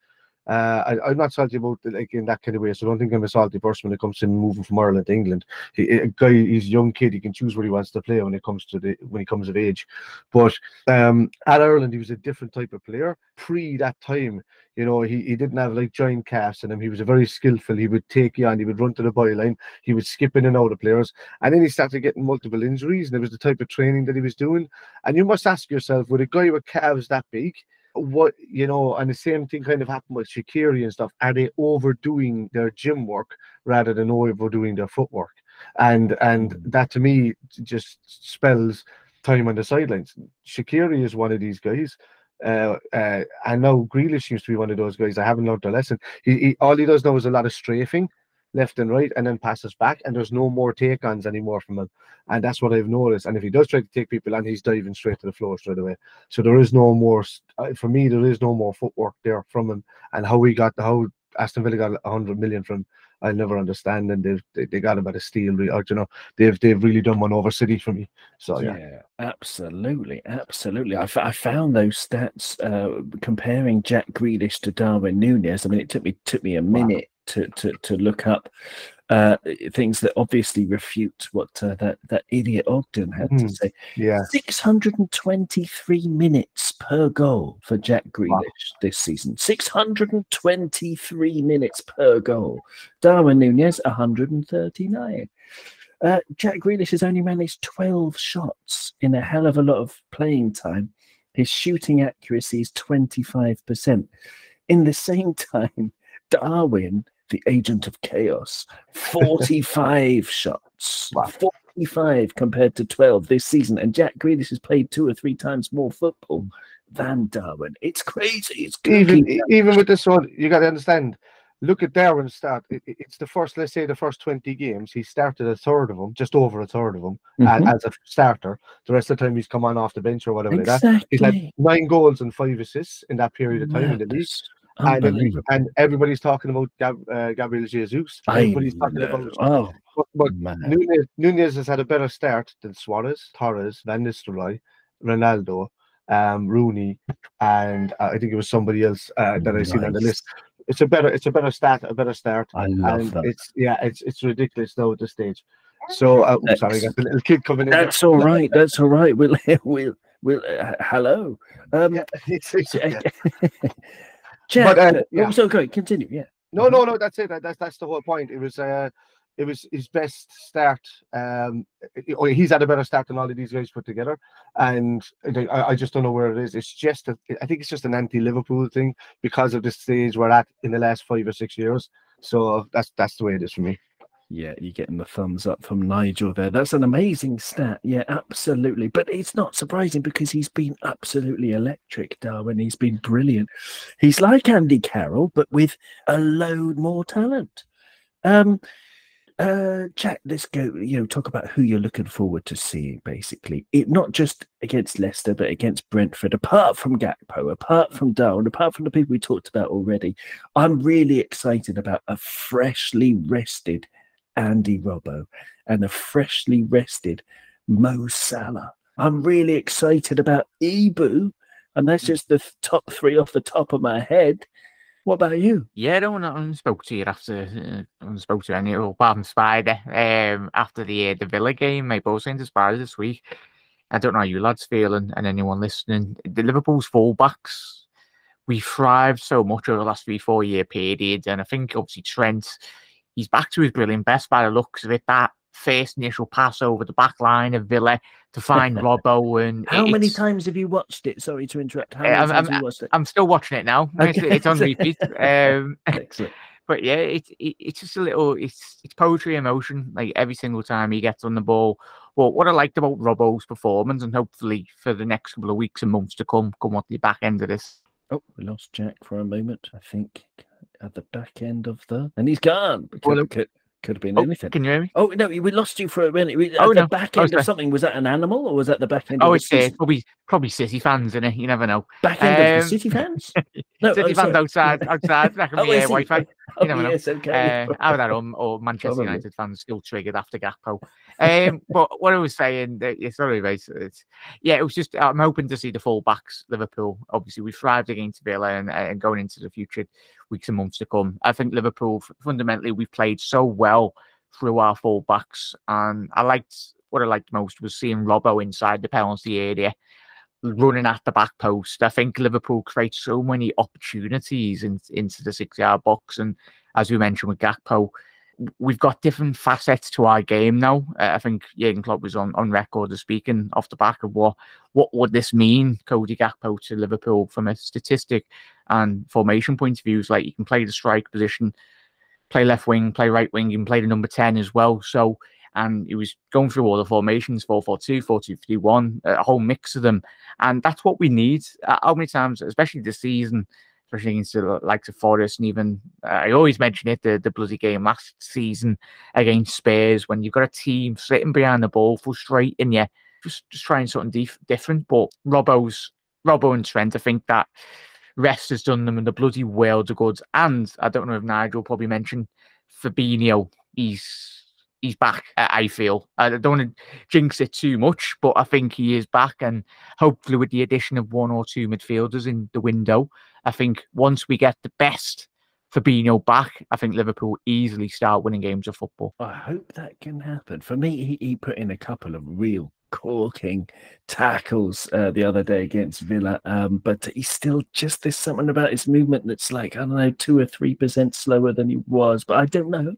Uh, I, I'm not salty about like in that kind of way, so I don't think I'm a salty person when it comes to moving from Ireland to England. He, a guy, he's a young kid; he can choose where he wants to play when it comes to the when he comes of age. But um, at Ireland, he was a different type of player. Pre that time, you know, he, he didn't have like giant calves in him. He was a very skillful. He would take you on. He would run to the byline. He would skip in and out of players. And then he started getting multiple injuries. And it was the type of training that he was doing. And you must ask yourself: would a guy with calves that big? What you know, and the same thing kind of happened with Shaqiri and stuff. Are they overdoing their gym work rather than overdoing their footwork? And and that to me just spells time on the sidelines. Shaqiri is one of these guys. Uh, uh, and now Grealish seems to be one of those guys. I haven't learned the lesson. He, he all he does now is a lot of strafing left and right, and then passes back, and there's no more take-ons anymore from him, and that's what I've noticed. And if he does try to take people on, he's diving straight to the floor straight away. So there is no more, for me, there is no more footwork there from him. And how he got, how Aston Villa got one hundred million from, I'll never understand. And they've they, they got him at a steal, or, you know, they've they've really done one over City for me. So yeah, yeah absolutely, absolutely. I, f- I found those stats uh, comparing Jack Grealish to Darwin Núñez. I mean, it took me took me a minute. Wow. To, to to look up uh, things that obviously refute what uh, that that idiot Ogden had mm, to say. Yeah, six hundred and twenty-three minutes per goal for Jack Grealish wow. this season. Six hundred and twenty-three minutes per goal. Darwin Núñez one hundred and thirty-nine. Uh, Jack Grealish has only managed twelve shots in a hell of a lot of playing time. His shooting accuracy is twenty-five percent. In the same time, Darwin, the agent of chaos, forty-five shots, wow. forty-five compared to twelve this season. And Jack Grealish has played two or three times more football than Darwin. It's crazy. It's even, even with this one, you got to understand. Look at Darwin's start. It, it's the first, let's say, the first twenty games. He started a third of them, just over a third of them, mm-hmm. as, as a starter. The rest of the time, he's come on off the bench or whatever. Exactly. Like that. He's had nine goals and five assists in that period of time Madness. in the league. And, and everybody's talking about Gab, uh, Gabriel Jesus. Everybody's talking know. about. Oh, but, but Núñez, Núñez has had a better start than Suarez, Torres, Van Nistelrooy, Ronaldo, um, Rooney, and uh, I think it was somebody else uh, that I nice. seen on the list. It's a better, it's a better start, a better start. I love and that. It's yeah, it's it's ridiculous though at this stage. So uh, oops, sorry, I got the little kid coming in. That's all right. That's all right. We'll we'll we'll uh, hello. Um, yeah, it's, it's, yeah. Jack, but, uh, yeah. So great. Continue. Yeah. No, no, no. That's it. That's that's the whole point. It was, uh, it was his best start. Um, he's had a better start than all of these guys put together, and I, I just don't know where it is. It's just, a, I think it's just an anti-Liverpool thing because of the stage we're at in the last five or six years. So that's that's the way it is for me. Yeah, you're getting the thumbs up from Nigel there. That's an amazing stat. Yeah, absolutely. But it's not surprising because he's been absolutely electric, Darwin. He's been brilliant. He's like Andy Carroll, but with a load more talent. Um, uh, Jack, let's go, you know, talk about who you're looking forward to seeing, basically. It, not just against Leicester, but against Brentford, apart from Gakpo, apart from Darwin, apart from the people we talked about already. I'm really excited about a freshly rested Andy Robbo and a freshly rested Mo Salah. I'm really excited about Ibu, and that's just the top three off the top of my head. What about you? Yeah, no, I haven't spoke to you after I haven't spoke to any apart from Spider um, after the uh, the Villa game. I both into Spider this week. I don't know how you lads feel, and, and anyone listening. The Liverpool's fullbacks, we thrived so much over the last three four year period, and I think obviously Trent. He's back to his brilliant best by the looks of it. That first initial pass over the back line of Villa to find Robbo. And how many times have you watched it? Sorry to interrupt. How many I'm, times I'm, have you watched it? I'm still watching it now. Okay. It's, it's on repeat. Um, Excellent. But yeah, it, it, it's just a little, it's it's poetry in motion, like every single time he gets on the ball. Well, what I liked about Robbo's performance, and hopefully for the next couple of weeks and months to come, come on the back end of this. Oh, we lost Jack for a moment, I think. At the back end of the... And he's gone. Could, well, could, could have been oh, anything. Can you hear me? Oh, no, we lost you for a minute. We, oh, at no. the back end of there. something. Was that an animal or was that the back end oh, of Oh, it's uh, probably, probably City fans, isn't it? You never know. Back end um, of the City fans? No, City oh, fans outside, outside. Back of oh, the uh, Wi-Fi. You oh, never yes, know. Okay. Uh, either that or, or Manchester probably. United fans still triggered after Gakpo. Um, but what I was saying, uh, sorry, mate, it's, yeah, it was just, I'm hoping to see the full-backs, Liverpool. Obviously, we thrived against Villa and, and going into the future weeks and months to come. I think Liverpool, fundamentally, we've played so well through our full-backs. And I liked, what I liked most was seeing Robbo inside the penalty area, running at the back post. I think Liverpool create so many opportunities in, into the six-yard box. And as we mentioned with Gakpo, we've got different facets to our game now. Uh, I think Jürgen Klopp was on, on record as speaking off the back of what what would this mean, Cody Gakpo, to Liverpool from a statistic and formation point of view. It's like you can play the strike position, play left wing, play right wing, you can play the number ten as well. So, and he was going through all the formations, four four two, four two three one, a whole mix of them. And that's what we need. Uh, how many times, especially this season, especially against the likes of Forest, and even uh, I always mention it, the, the bloody game last season against Spurs, when you've got a team sitting behind the ball, frustrating you, just, just trying something dif different. But Robbo's, Robbo and Trent, I think that rest has done them in the bloody world of goods. And I don't know if Nigel probably mentioned Fabinho, he's he's back, I feel. I don't want to jinx it too much, but I think he is back, and hopefully with the addition of one or two midfielders in the window, I think once we get the best Fabinho back, I think Liverpool easily start winning games of football. I hope that can happen. For me, he, he put in a couple of real corking tackles uh, the other day against Villa, um, but he's still just, there's something about his movement that's like, I don't know, two or three percent slower than he was, but I don't know.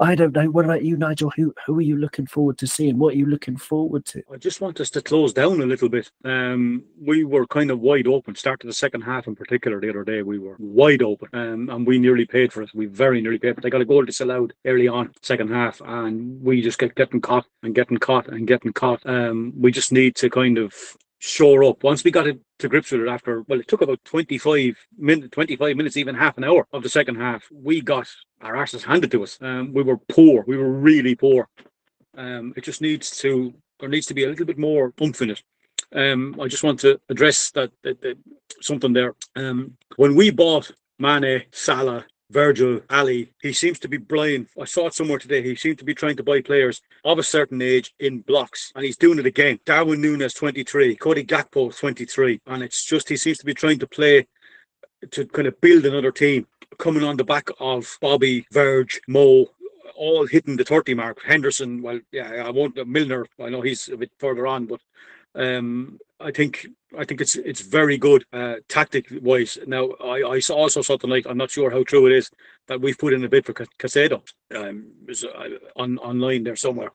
I don't know. What about you, Nigel? Who who are you looking forward to seeing? What are you looking forward to? I just want us to close down a little bit. Um, we were kind of wide open, started the second half in particular the other day. We were wide open, um, and we nearly paid for it. We very nearly paid for it. They got a goal disallowed early on, second half, and we just kept getting caught and getting caught and getting caught. Um, Um, we just need to kind of shore up. Once we got it to grips with it after, well, it took about twenty-five minutes, twenty-five minutes, even half an hour of the second half, we got our arses handed to us. Um, we were poor. We were really poor. Um, it just needs to, there needs to be a little bit more oomph in it. Um, I just want to address that, that, that something there. Um, when we bought Mane, Salah, Virgil, Ali, he seems to be blind. I saw it somewhere today. He seemed to be trying to buy players of a certain age in blocks, and he's doing it again. Darwin Núñez, twenty-three, Cody Gakpo, twenty-three, and it's just he seems to be trying to play to kind of build another team, coming on the back of Bobby, Virg, Mo, all hitting the thirty mark. Henderson, well, yeah, I won't. Milner, I know he's a bit further on, but um, I think. I think it's it's very good uh, tactic-wise. Now, I, I also saw tonight, I'm not sure how true it is, that we've put in a bid for Caicedo um, is, uh, on, online there somewhere.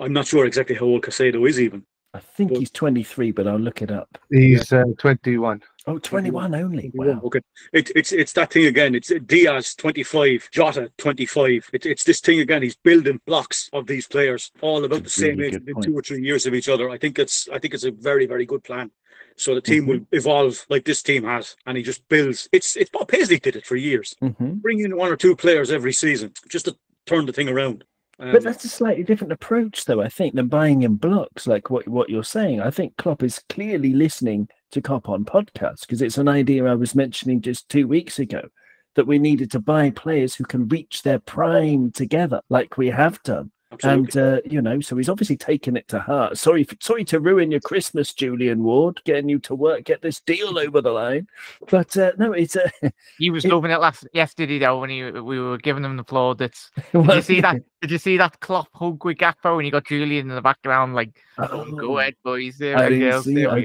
I'm not sure exactly how old Caicedo is even. I think he's twenty-three, but I'll look it up. He's uh, twenty-one. Oh, twenty-one only. Wow. Okay. It, it's it's that thing again. It's Diaz twenty-five, Jota twenty-five. It, it's this thing again. He's building blocks of these players, all about That's the same really age, within two or three years of each other. I think it's I think it's a very very good plan. So the team mm-hmm. will evolve like this team has, and he just builds. It's it's Bob Paisley did it for years. Mm-hmm. Bring in one or two players every season just to turn the thing around. Um, but that's a slightly different approach, though, I think, than buying in blocks, like what what you're saying. I think Klopp is clearly listening to Cop on podcast, because it's an idea I was mentioning just two weeks ago, that we needed to buy players who can reach their prime together, like we have done. Absolutely. And, uh, you know, so he's obviously taken it to heart. Sorry sorry to ruin your Christmas, Julian Ward, getting you to work, get this deal over the line. But, uh, no, it's... Uh, he was loving it, it last yesterday, though, when he, we were giving him the plaudits. Did well, you see that? Did you see that Klopp hug with Gakpo and you got Julian in the background, like, oh, go ahead, boys. There I didn't see. There okay, we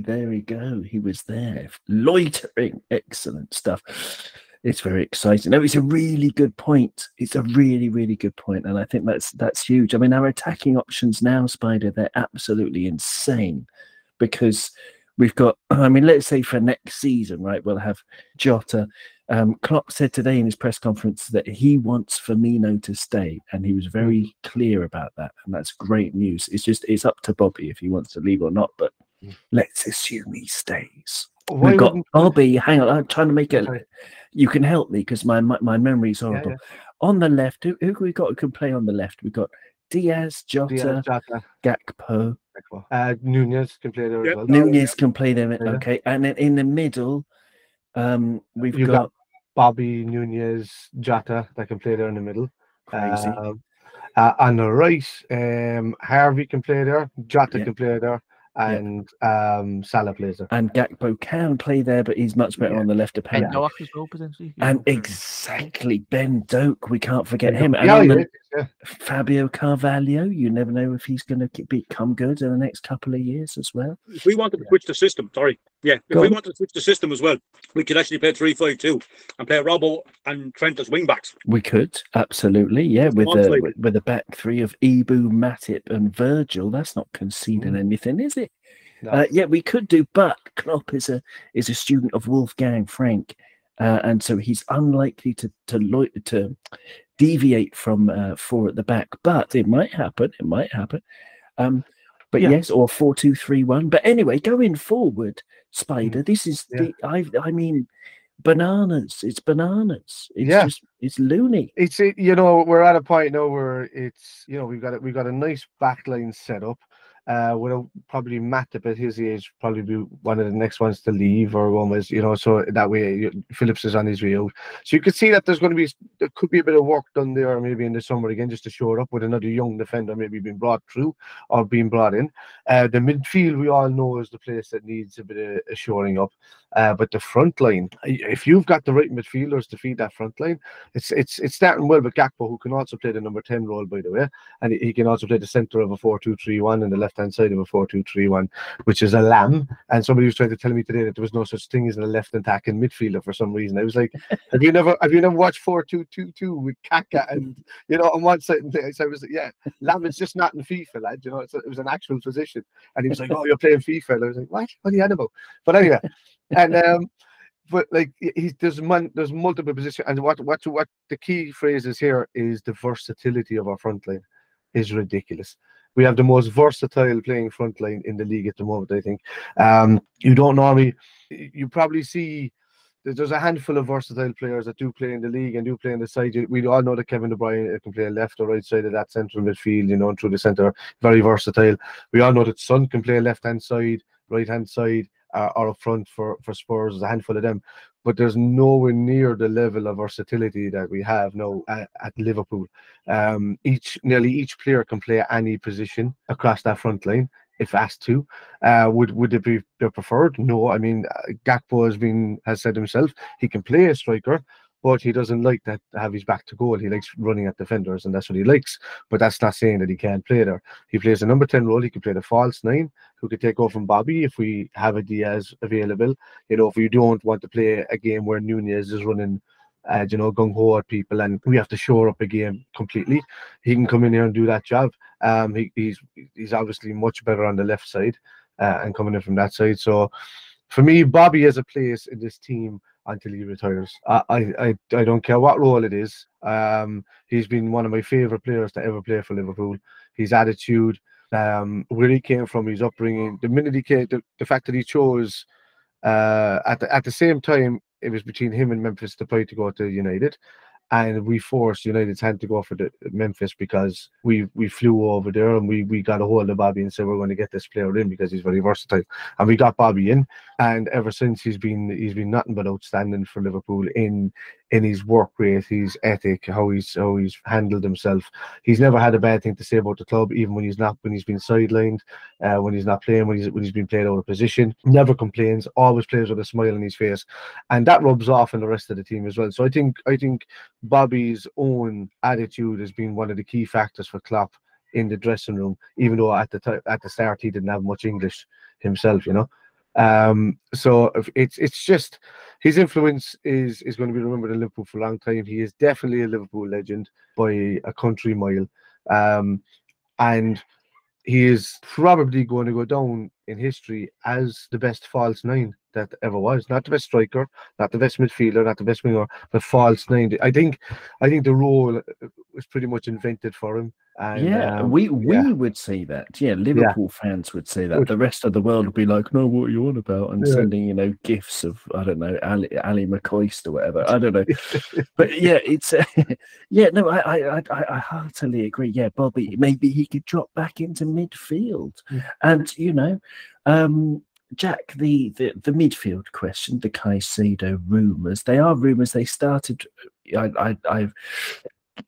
go. There we go. He was there. Loitering. Excellent stuff. It's very exciting. No, it's a really good point. It's a really, really good point. And I think that's that's huge. I mean, our attacking options now, Spider, they're absolutely insane, because we've got, I mean, let's say for next season, right, we'll have Jota. Um, Klopp said today in his press conference that he wants Firmino to stay, and he was very clear about that. And that's great news. It's just, it's up to Bobby if he wants to leave or not, but let's assume he stays. Why We've got Bobby. Hang on, I'm trying to make it. Sorry. You can help me because my, my my memory's horrible. Yeah, yeah. On the left, who who we got who can play on the left? We've got Diaz, Jota, Diaz, Jota. Gakpo. Uh, Núñez can play there yep. as well. Núñez oh, yeah. can play there. Yeah. Okay, and then in the middle, um, we've got, got Bobby, Núñez, Jota that can play there in the middle. Crazy. Uh, uh, on the right, um, Harvey can play there. Jota yeah. can play there. And yeah. um, Salah plays there. And Gakpo can play there, but he's much better yeah. on the left apparently. And Doak as well, potentially. And exactly, Ben Doak, we can't forget him. And yeah, the, yeah. Fabio Carvalho, you never know if he's going to become good in the next couple of years as well. If we wanted to switch the system, sorry. Yeah, if Go we on. wanted to switch the system as well, we could actually play three five two and play Robbo and Trent as wing-backs. We could, absolutely, yeah, with a, with, with a back three of Ibu, Matip and Virgil. That's not conceding mm. anything, is it? No. Uh, yeah, we could do, but Klopp is a is a student of Wolfgang Frank, uh, and so he's unlikely to to, lo- to deviate from uh, four at the back, but it might happen, it might happen. Um But yeah. yes, or four, two, three, one. But anyway, going forward, Spider, this is yeah. the I I mean, bananas. It's bananas. It's yeah. just it's loony. It's it, you know, we're at a point now where it's you know, we've got it we've got a nice backline set up. Uh we'll probably Matip at his age probably be one of the next ones to leave or one was, you know, so that way Phillips is on his way out. So you could see that there's going to be there could be a bit of work done there maybe in the summer again just to shore up with another young defender maybe being brought through or being brought in. Uh the midfield we all know is the place that needs a bit of shoring up. Uh but the front line, if you've got the right midfielders to feed that front line, it's it's it's starting well with Gakpo, who can also play the number ten role, by the way, and he can also play the centre of a four two three one and the left hand side of a four two three one, which is a lamb. And somebody was trying to tell me today that there was no such thing as a left attacking midfielder for some reason. I was like, have you never have you never watched four two two two with Kaka and you know on one side? And I was like, yeah, lamb is just not in FIFA, lad. You know, it's a, it was an actual position. And he was like, oh, you're playing FIFA. And I was like, what? What are you on about? But anyway, and um, but like he's there's man, there's multiple positions, and what what what the key phrase is here is the versatility of our front line is ridiculous. We have the most versatile playing front line in the league at the moment, I think. Um, you don't normally, you probably see there's a handful of versatile players that do play in the league and do play in the side. We all know that Kevin De Bruyne can play left or right side of that central midfield, you know, and through the centre, very versatile. We all know that Son can play left-hand side, right-hand side, uh, or up front for, for Spurs. There's a handful of them. But there's nowhere near the level of versatility that we have now at, at Liverpool. Um, each nearly each player can play any position across that front line if asked to. Uh, would would it be preferred? No. I mean, Gakpo has been has said himself he can play a striker, but he doesn't like that to have his back to goal. He likes running at defenders, and that's what he likes. But that's not saying that he can't play there. He plays the number ten role. He can play the false nine, who could take over from Bobby if we have a Diaz available. You know, if we don't want to play a game where Núñez is running uh, you know, gung-ho at people, and we have to shore up a game completely. He can come in here and do that job. Um, he, he's he's obviously much better on the left side uh, and coming in from that side. So for me, Bobby has a place in this team until he retires. I I I don't care what role it is. Um, he's been one of my favourite players to ever play for Liverpool. His attitude, um, where he came from, his upbringing, the minute he came, the, the fact that he chose uh, at the, at the same time it was between him and Memphis Depay to go to United, and we forced United's hand to go for the Memphis because we we flew over there and we we got a hold of Bobby and said we're going to get this player in because he's very versatile, and we got Bobby in, and ever since he's been he's been nothing but outstanding for Liverpool in in his work rate, his ethic, how he's how he's handled himself. He's never had a bad thing to say about the club, even when he's not when he's been sidelined, uh, when he's not playing, when he's when he's been played out of position. Never complains, always plays with a smile on his face, and that rubs off on the rest of the team as well. So I think I think. Bobby's own attitude has been one of the key factors for Klopp in the dressing room, even though at the at the start he didn't have much English himself, you know. Um, so it's it's just his influence is is going to be remembered in Liverpool for a long time. He is definitely a Liverpool legend by a country mile, um, and he is probably going to go down in history as the best false nine that ever was. Not the best striker, not the best midfielder, not the best winger, but false nine. I think, I think the role was pretty much invented for him. And, yeah, um, we we yeah. would say that. Yeah, Liverpool yeah. fans would say that. Would. The rest of the world would be like, "No, what are you on about?" And yeah. sending, you know, gifs of I don't know Ali, Ali McCoist or whatever. I don't know, but yeah, it's uh, yeah. No, I, I I I heartily agree. Yeah, Bobby, maybe he could drop back into midfield, yeah. and you know. Um, Jack, the, the, the midfield question, the Caicedo rumours, they are rumours. They started, I, I, I've,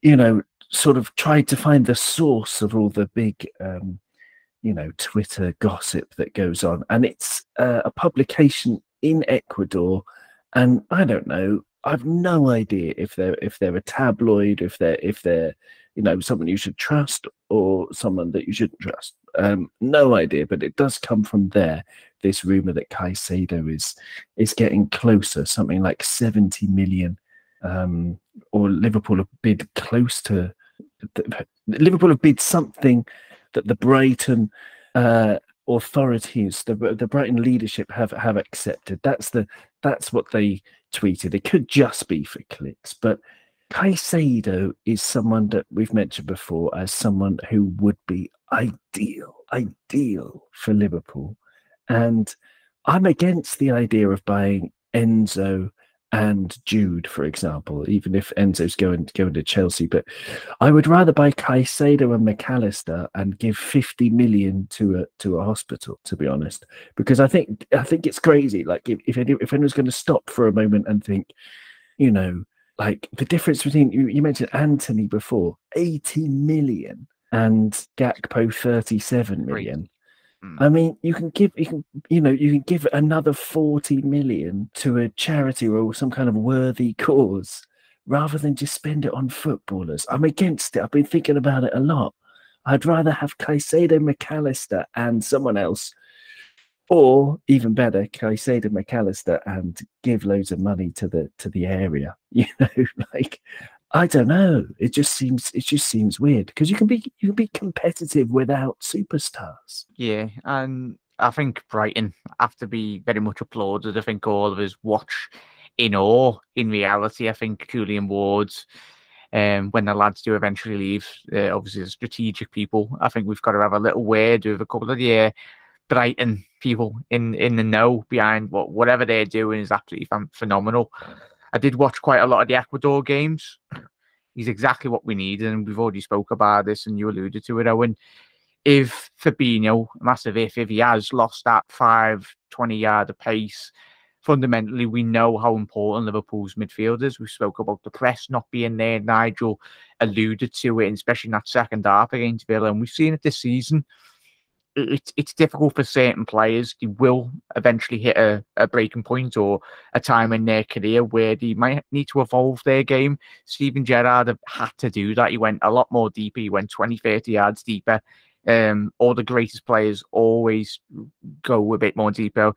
you know, sort of tried to find the source of all the big, um, you know, Twitter gossip that goes on. And it's uh, a publication in Ecuador. And I don't know, I've no idea if they're, if they're a tabloid, if they're, if they're, you know, someone you should trust or someone that you shouldn't trust. Um, no idea, but it does come from there. This rumor that Caicedo is is getting closer, something like seventy million, um, or Liverpool have bid close to the, Liverpool have bid something that the Brighton uh, authorities, the the Brighton leadership have have accepted. That's the that's what they tweeted. It could just be for clicks, but Caicedo is someone that we've mentioned before as someone who would be ideal, ideal for Liverpool. And I'm against the idea of buying Enzo and Jude, for example, even if Enzo's going, going to Chelsea. But I would rather buy Caicedo and Mac Allister and give fifty million to a to a hospital, to be honest, because I think I think it's crazy. Like if if, any, if anyone's going to stop for a moment and think, you know, like the difference between you, you mentioned Antony before, eighty million and Gakpo thirty-seven million. I mean, you can give, you can, you know, you can give another forty million to a charity or some kind of worthy cause rather than just spend it on footballers. I'm against it. I've been thinking about it a lot. I'd rather have Caicedo, Mac Allister and someone else, or even better, Caicedo, Mac Allister and give loads of money to the, to the area, you know, like, I don't know. It just seems it just seems weird because you can be you can be competitive without superstars. Yeah, and I think Brighton have to be very much applauded. I think all of us watch in awe. In reality, I think Julian Ward's, um, when the lads do eventually leave, uh, obviously the strategic people. I think we've got to have a little word with a couple of the uh, Brighton people in in the know behind what whatever they're doing is absolutely phenomenal. I did watch quite a lot of the Ecuador games. He's exactly what we need, and we've already spoke about this, and you alluded to it, Owen. If Fabinho, massive if, if he has lost that five, twenty-yard pace, fundamentally we know how important Liverpool's midfield is. We spoke about the press not being there. Nigel alluded to it, especially in that second half against Villa, and we've seen it this season. It's it's difficult for certain players. They will eventually hit a, a breaking point or a time in their career where they might need to evolve their game. Steven Gerrard had to do that. He went a lot more deeper. He went twenty, thirty yards deeper. Um, all the greatest players always go a bit more deeper.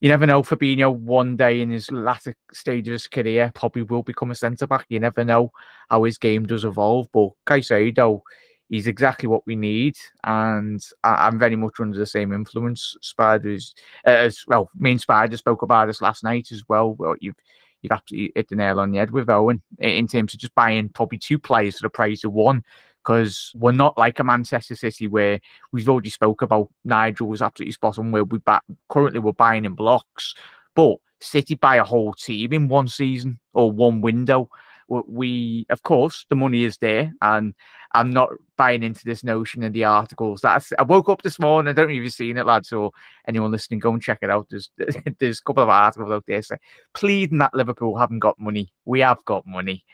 you never know, Fabinho one day in his latter stage of his career probably will become a centre-back. You never know how his game does evolve. But Caicedo, he's exactly what we need. And I, I'm very much under the same influence. Spiders, uh, as well, me and Spider spoke about this last night as well. Well, you've You've absolutely hit the nail on the head with Owen in terms of just buying probably two players for the price of one, because we're not like a Manchester City where we've already spoke about. Nigel was absolutely spot on where we buy, currently we're buying in blocks, but City buy a whole team in one season or one window. We, of course, the money is there, and I'm not buying into this notion in the articles. That's, I woke up this morning, I don't know if you've seen it, lads, or anyone listening, go and check it out. There's there's a couple of articles out there saying, pleading that Liverpool haven't got money. We have got money,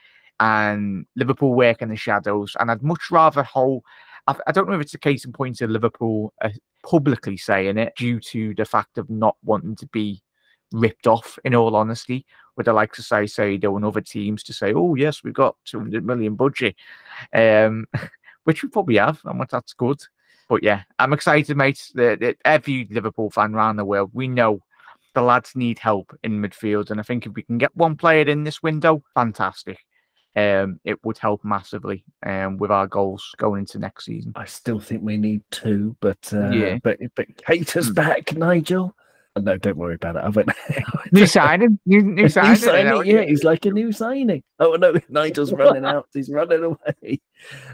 and Liverpool work in the shadows. And I'd much rather hold, I, I don't know if it's a case in point of Liverpool uh, publicly saying it due to the fact of not wanting to be ripped off, in all honesty, with the likes of Caicedo and other teams to say, oh yes, we've got two hundred million budget, um, which we probably have, and that's good. But yeah, I'm excited, mate. The, the, every Liverpool fan around the world, we know the lads need help in midfield, and I think if we can get one player in this window, fantastic. Um, it would help massively um, with our goals going into next season. I still think we need two, but uh, yeah. but, but Cater's back, Nigel. No, don't worry about it. I went new signing, new, new signing. New signing, yeah, he's like a new signing. Oh no, Nigel's running out. He's running away.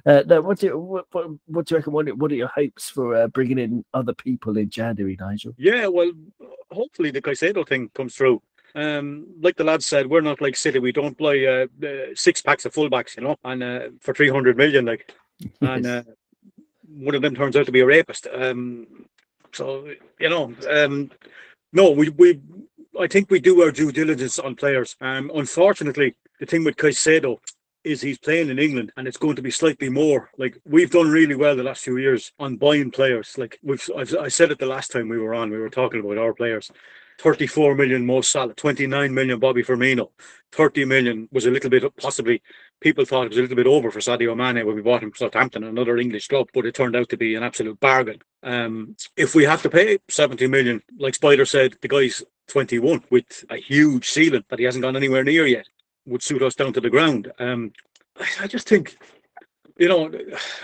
Uh, no, what do you what, what do you reckon? What, what are your hopes for uh, bringing in other people in January, Nigel? Yeah, well, hopefully the Caicedo thing comes through. Um, like the lad said, we're not like City. We don't buy uh, uh, six packs of fullbacks, you know, and uh, for three hundred million, like, and uh, one of them turns out to be a rapist. Um, so you know. Um, No, we we I think we do our due diligence on players. Um, unfortunately, the thing with Caicedo is he's playing in England, and it's going to be slightly more. Like, we've done really well the last few years on buying players. Like we've I've, I said it the last time we were on, we were talking about our players. thirty-four million Mo Salah, twenty-nine million Bobby Firmino, thirty million was a little bit possibly. People thought it was a little bit over for Sadio Mane when we bought him from Southampton, another English club, but it turned out to be an absolute bargain. Um, if we have to pay seventy million, like Spider said, the guy's twenty-one with a huge ceiling that he hasn't gone anywhere near yet, would suit us down to the ground. Um, I just think, you know,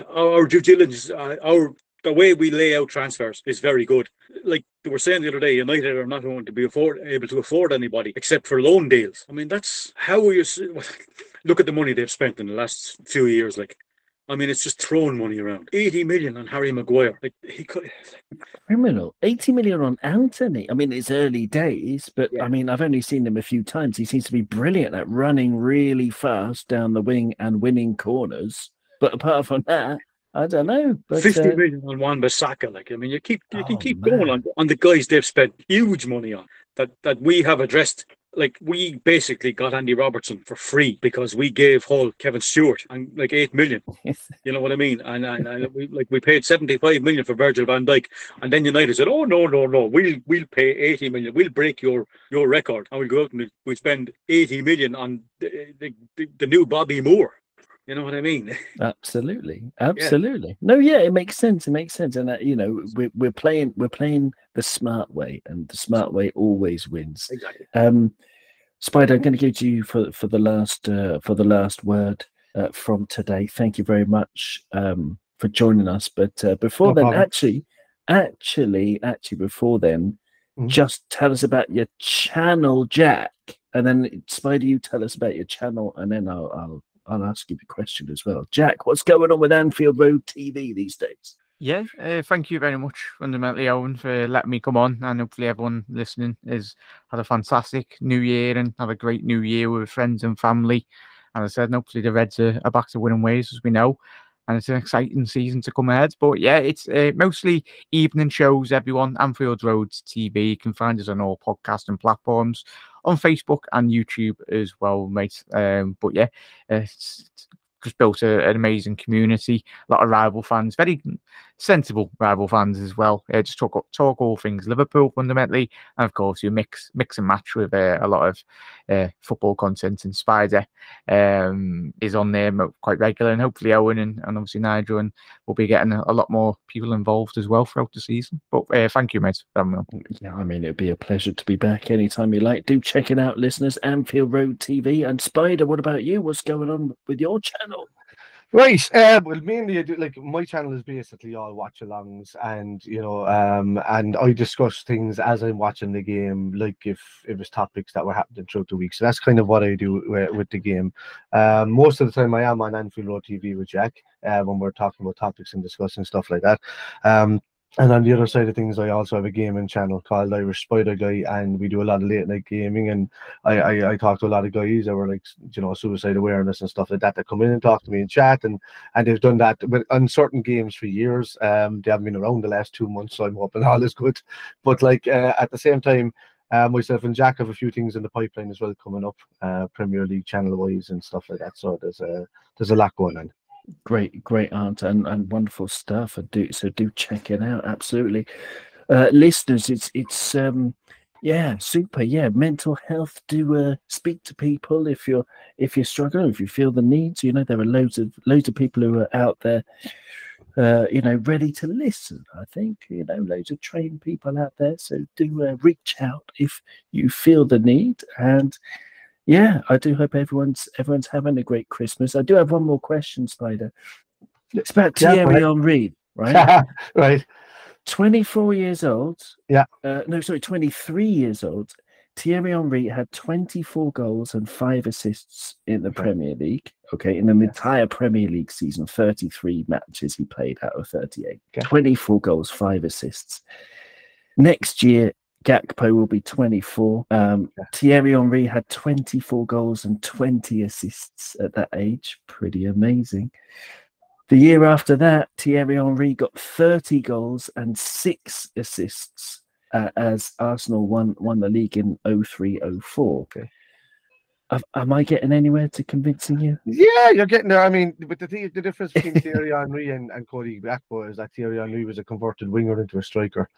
our due diligence, our the way we lay out transfers is very good. Like they were saying the other day, United are not going to be afford, able to afford anybody except for loan deals. I mean, that's how are you... Look at the money they've spent in the last few years. Like, I mean, it's just throwing money around. eighty million on Harry Maguire. Like, he could... Criminal. eighty million on Anthony. I mean, it's early days, but yeah. I mean, I've only seen him a few times. He seems to be brilliant at running really fast down the wing and winning corners. But apart from that, I don't know. But, Fifty uh, million on Wan Bissaka. Like, I mean, you keep you can oh, keep man. going on, on the guys they've spent huge money on that that we have addressed. Like, we basically got Andy Robertson for free because we gave Hull Kevin Stewart and like eight million. Yes. You know what I mean? And and, and we like we paid seventy five million for Virgil van Dijk, and then United said, "Oh no, no, no, we'll we'll pay eighty million. We'll break your your record, and we'll go out and we we'll spend eighty million on the the, the, the new Bobby Moore." You know what I mean? Absolutely, absolutely. Yeah. No, yeah, it makes sense. It makes sense, and uh, you know, we're we're playing we're playing the smart way, and the smart way always wins. Exactly. Um, Spider, I'm going to go to you for for the last uh, for the last word uh, from today. Thank you very much um, for joining us. But uh, before no then, problem. actually, actually, actually, before then, mm-hmm. just tell us about your channel, Jack, and then Spider, you tell us about your channel, and then I'll. I'll I'll ask you the question as well. Jack, what's going on with Anfield Road T V these days? Yeah, uh, thank you very much, fundamentally, Owen, for letting me come on. And hopefully everyone listening has had a fantastic new year and had a great new year with friends and family. And as I said, hopefully the Reds are, are back to winning ways, as we know. And it's an exciting season to come ahead. But yeah, it's uh, mostly evening shows, everyone. Anfield Road T V. You can find us on all podcasting platforms, on Facebook and YouTube as well, mate. Um, but yeah, uh, it's just built a, an amazing community. A lot of rival fans, very sensible rival fans as well. Uh, just talk talk all things Liverpool fundamentally, and of course you mix mix and match with uh, a lot of uh, football content. And Spider um, is on there quite regular, and hopefully Owen and, and obviously Nigel and we'll be getting a, a lot more people involved as well throughout the season. But uh, thank you, mate. Yeah, I mean, it'd be a pleasure to be back anytime you like. Do check it out, listeners. Anfield Road T V. And Spider, what about you? What's going on with your channel? Right, uh, well, mainly I do, like, my channel is basically all watch-alongs, and you know, um, and I discuss things as I'm watching the game, like if it was topics that were happening throughout the week. So that's kind of what I do with, with the game. Um, most of the time, I am on Anfield Road T V with Jack uh, when we're talking about topics and discussing stuff like that. Um, And on the other side of things, I also have a gaming channel called Irish Spider Guy, and we do a lot of late night gaming. And I, I, I talk to a lot of guys that were like, you know, suicide awareness and stuff like that, that come in and talk to me and chat. And and they've done that with, on certain games for years. Um, they haven't been around the last two months, so I'm hoping all is good. But like uh, at the same time, Uh, myself and Jack have a few things in the pipeline as well coming up, uh, Premier League channel wise and stuff like that. So there's a there's a lot going on. Great, great answer and, and wonderful stuff. And do so do check it out. Absolutely. Uh, listeners, it's it's um yeah, super. Yeah, mental health. Do uh, speak to people if you're if you're struggling, if you feel the need. You know, there are loads of loads of people who are out there uh, you know, ready to listen. I think, you know, loads of trained people out there. So do uh, reach out if you feel the need. And yeah, I do hope everyone's everyone's having a great Christmas. I do have one more question, Spider. It's about yeah, Thierry Henry, right? right? right. twenty-four years old. Yeah. Uh, no, sorry, twenty-three years old. Thierry Henry had twenty-four goals and five assists in the okay. Premier League. Okay, in an yes. entire Premier League season, thirty-three matches he played out of thirty-eight. Okay. twenty-four goals, five assists. Next year, Gakpo will be twenty-four. Um, yeah. Thierry Henry had twenty-four goals and twenty assists at that age. Pretty amazing. The year after that, Thierry Henry got thirty goals and six assists uh, as Arsenal won won the league in oh three oh four. Okay. Am I getting anywhere to convincing you? Yeah, you're getting there. I mean, but the thing, the difference between Thierry Henry and, and Cody Gakpo is that Thierry Henry was a converted winger into a striker,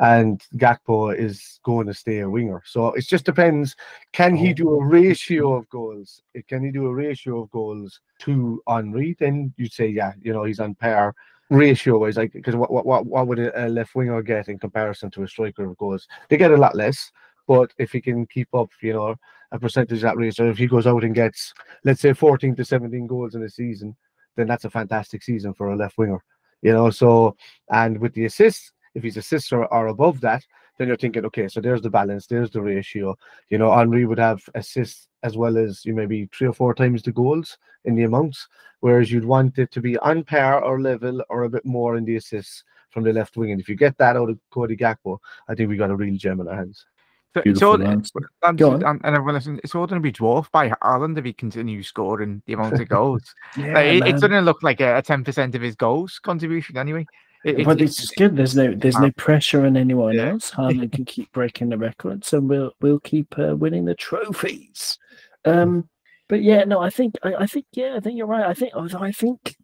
and Gakpo is going to stay a winger. So it just depends. Can he do a ratio of goals? Can he do a ratio of goals to Henry? Then you'd say, yeah, you know, he's on par. Ratio-wise, like, because what, what, what would a left winger get in comparison to a striker of goals? They get a lot less. But if he can keep up, you know, a percentage of that ratio, if he goes out and gets, let's say, fourteen to seventeen goals in a season, then that's a fantastic season for a left winger, you know. So, and with the assists, if his assists are, are above that, then you're thinking, okay, so there's the balance, there's the ratio. You know, Henry would have assists as well as, you know, maybe three or four times the goals in the amounts, whereas you'd want it to be on par or level or a bit more in the assists from the left wing. And if you get that out of Cody Gakpo, I think we got a real gem in our hands. So it's all, and, and everyone listen, it's all going to be dwarfed by Haaland if he continues scoring the amount of goals. yeah, like, it, it's going to look like a ten percent of his goals contribution anyway. It, but it's, it's good. There's no there's no pressure on anyone yeah. else. Haaland can keep breaking the records, and we'll we'll keep uh, winning the trophies. Um, but yeah, no, I think I, I think yeah, I think you're right. I think I think.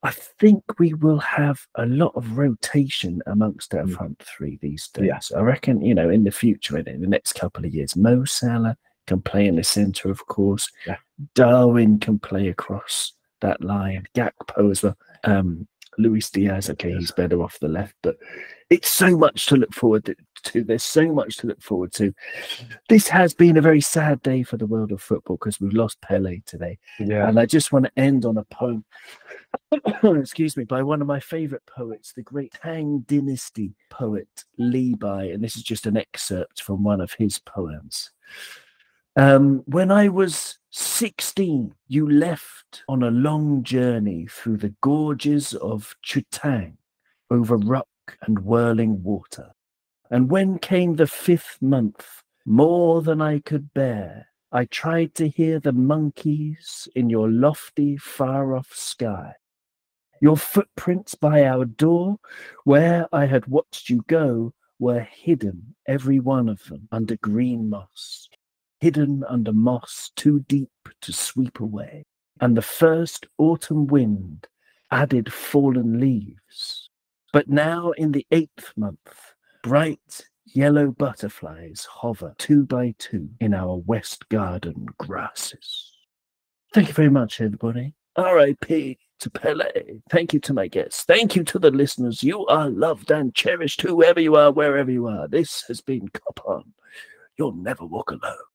I think we will have a lot of rotation amongst our front three these days. Yes, I reckon, you know, in the future, in the next couple of years, Mo Salah can play in the centre, of course. Yeah. Darwin can play across that line. Gakpo as well. Um, Luis Diaz, okay, he's better off the left, but it's so much to look forward to. There's so much to look forward to. This has been a very sad day for the world of football because we've lost Pelé today. Yeah. And I just want to end on a poem, excuse me, by one of my favourite poets, the great Tang Dynasty poet Li Bai. And this is just an excerpt from one of his poems. Um, when I was sixteen, you left on a long journey through the gorges of Chutang, over rock and whirling water. And when came the fifth month, more than I could bear, I tried to hear the monkeys in your lofty, far-off sky. Your footprints by our door, where I had watched you go, were hidden, every one of them, under green moss. Hidden under moss too deep to sweep away, and the first autumn wind added fallen leaves. But now in the eighth month, bright yellow butterflies hover two by two in our West Garden grasses. Thank you very much, everybody. R I P to Pelé. Thank you to my guests. Thank you to the listeners. You are loved and cherished, whoever you are, wherever you are. This has been Cop On. You'll never walk alone.